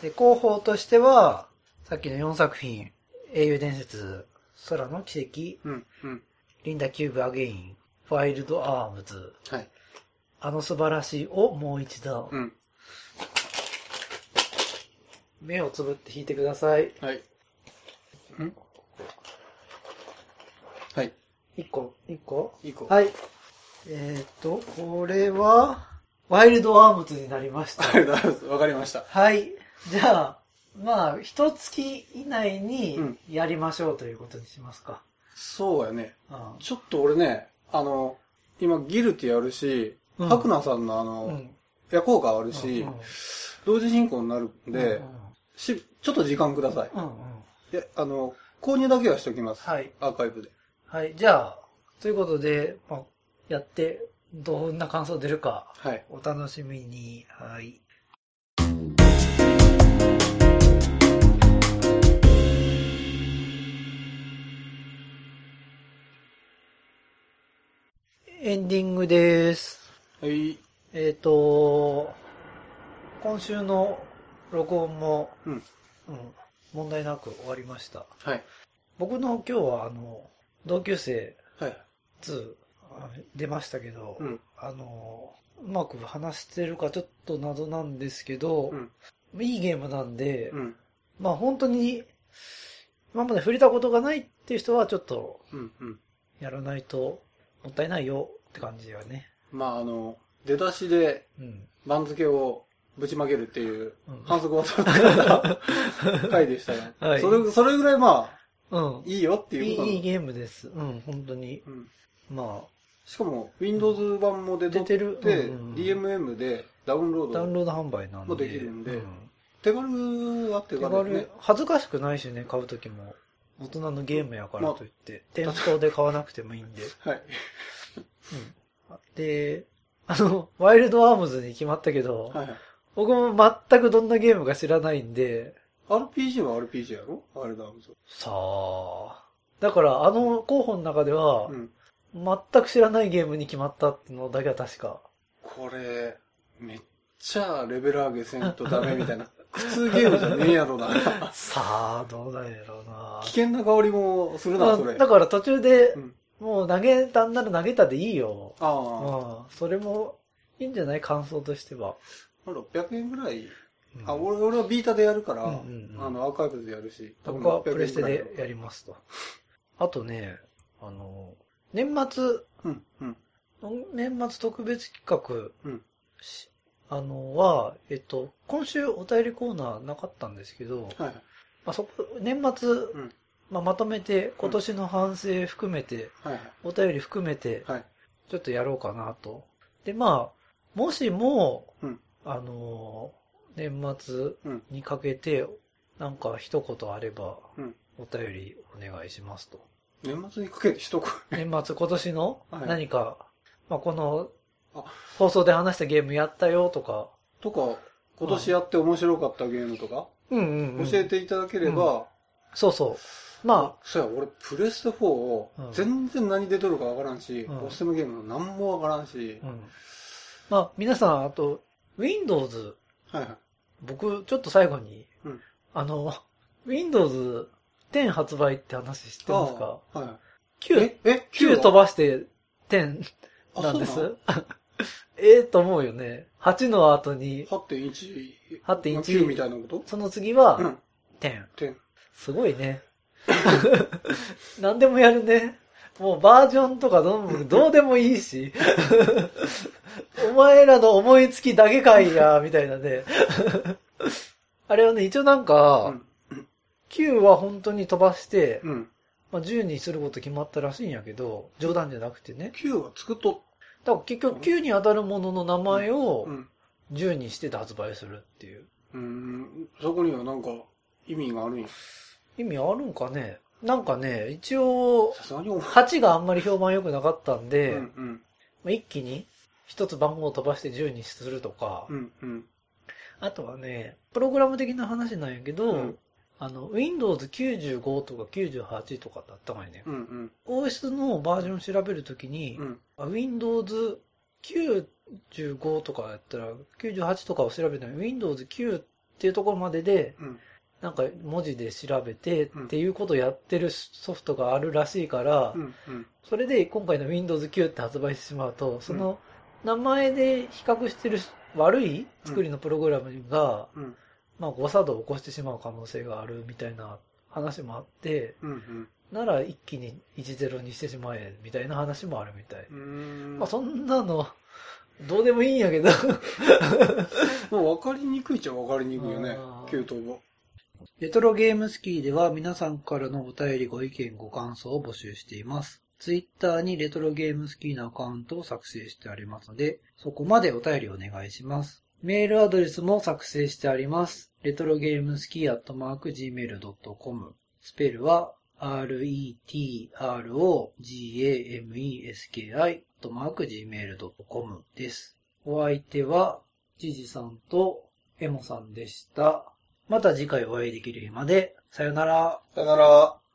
で、候補としてはさっきの4作品、英雄伝説、空の奇跡、うんうん、リンダキューブアゲイン、ファイルドアームズ、はい、素晴らしいをもう一度、うん、目をつぶって引いてください。はい。ん？はい。一個。はい。これはワイルドアームズになりました。ワイルドアームズ、わかりました。はい。じゃあまあ一月以内にやりましょうということにしますか。そうやね、うん。ちょっと俺ね、今ギルティあるし、うん、白菜さんのうん、夜効果あるし、うんうん、同時進行になるんで、うんうん、ちょっと時間ください。うんうん、で、購入だけはしておきます。はい。アーカイブで。はい。じゃあ、ということで、まあ、やって、どんな感想出るか、はい、お楽しみに。はい。エンディングです。はい。今週の録音も、問題なく終わりました。はい。僕の今日は、同級生2、はい、出ましたけど、うん、うまく話してるかちょっと謎なんですけど、うん、いいゲームなんで、うん、まあ本当に、今まで触れたことがないっていう人はちょっと、やらないと、うんうん、もったいないよって感じだよね。まあ出だしで番付をぶちまけるっていう反則を取った回でしたね。はい、それぐらいまあ、うん、いいよっていうこと。いいゲームです。うん、本当に。うん、まあしかも Windows 版も出てるで、うん、DMM でダウンロード販売なんでもできるんで、うん、手軽ね、恥ずかしくないしね、買うときも。大人のゲームやからといって、店頭で買わなくてもいいんで。はい。うん。で、ワイルドアームズに決まったけど、はい、僕も全くどんなゲームか知らないんで。RPG は RPG やろ？ワイルドアームズ。さあ。だから、候補の中では、うん、全く知らないゲームに決まったってのだけは確か。これ、めっちゃレベル上げせんとダメみたいな。苦痛ゲームじゃねえやろな。さあ、どうだやろうな。危険な香りもするな、それ。だから途中で、うん、もう投げたんなら投げたでいいよ。ああ。それもいいんじゃない？感想としては。600円ぐらい。あ、俺はビータでやるから、アーカイブでやるし、僕はプレステでやりますと。あとね、年末特別企画、は、今週お便りコーナーなかったんですけど、はい、そこ、年末、まとめて今年の反省含めて、お便り含めて、ちょっとやろうかなと。で、もしも、年末にかけて、なんか一言あれば、お便りお願いしますと。年末にかけて一言年末、今年の何か、この、放送で話したゲームやったよとか。とか、今年やって面白かったゲームとか、教えていただければ、そうそう。俺、プレステ4を全然何出とるかわからんし、システムゲームの何もわからんし。皆さん、あと、Windows。僕、ちょっと最後に、Windows 10発売って話知ってますか？9飛ばして10なんです。思うよね。8の後に、8.1 みたいなこと？その次は、10。すごいね。何でもやるね。もうバージョンとかどうでもいいし。お前らの思いつきだけかいや、みたいなね。あれはね、一応なんか、9は本当に飛ばして、10にすること決まったらしいんやけど、冗談じゃなくてね。9は作っとった。だから結局9に当たるものの名前を10にして発売するっていう。そこにはなんか意味があるんや。意味あるんかね。なんかね、一応、8があんまり評判良くなかったんで、一気に一つ番号を飛ばして10にするとか、あとはね、プログラム的な話なんやけど、Windows 95とか98とかだったかいね。OS のバージョンを調べるときに、Windows 95とかやったら、98とかを調べたら、Windows 9っていうところまでで、なんか文字で調べてっていうことをやってるソフトがあるらしいから、それで今回の Windows 9って発売してしまうと、その名前で比較してる悪い作りのプログラムが、誤作動を起こしてしまう可能性があるみたいな話もあって、なら一気に10にしてしまえみたいな話もあるみたい。そんなの、どうでもいいんやけど。わかりにくいっちゃわかりにくいよね、9とも。レトロゲームスキーでは皆さんからのお便りご意見ご感想を募集しています。ツイッターにレトロゲームスキーのアカウントを作成してありますので、そこまでお便りお願いします。メールアドレスも作成してあります。レトロゲームスキー@gmail.com スペルは retrogameski @gmail.com です。お相手はジジさんとエモさんでした。また次回お会いできる日まで。さよなら。さよなら。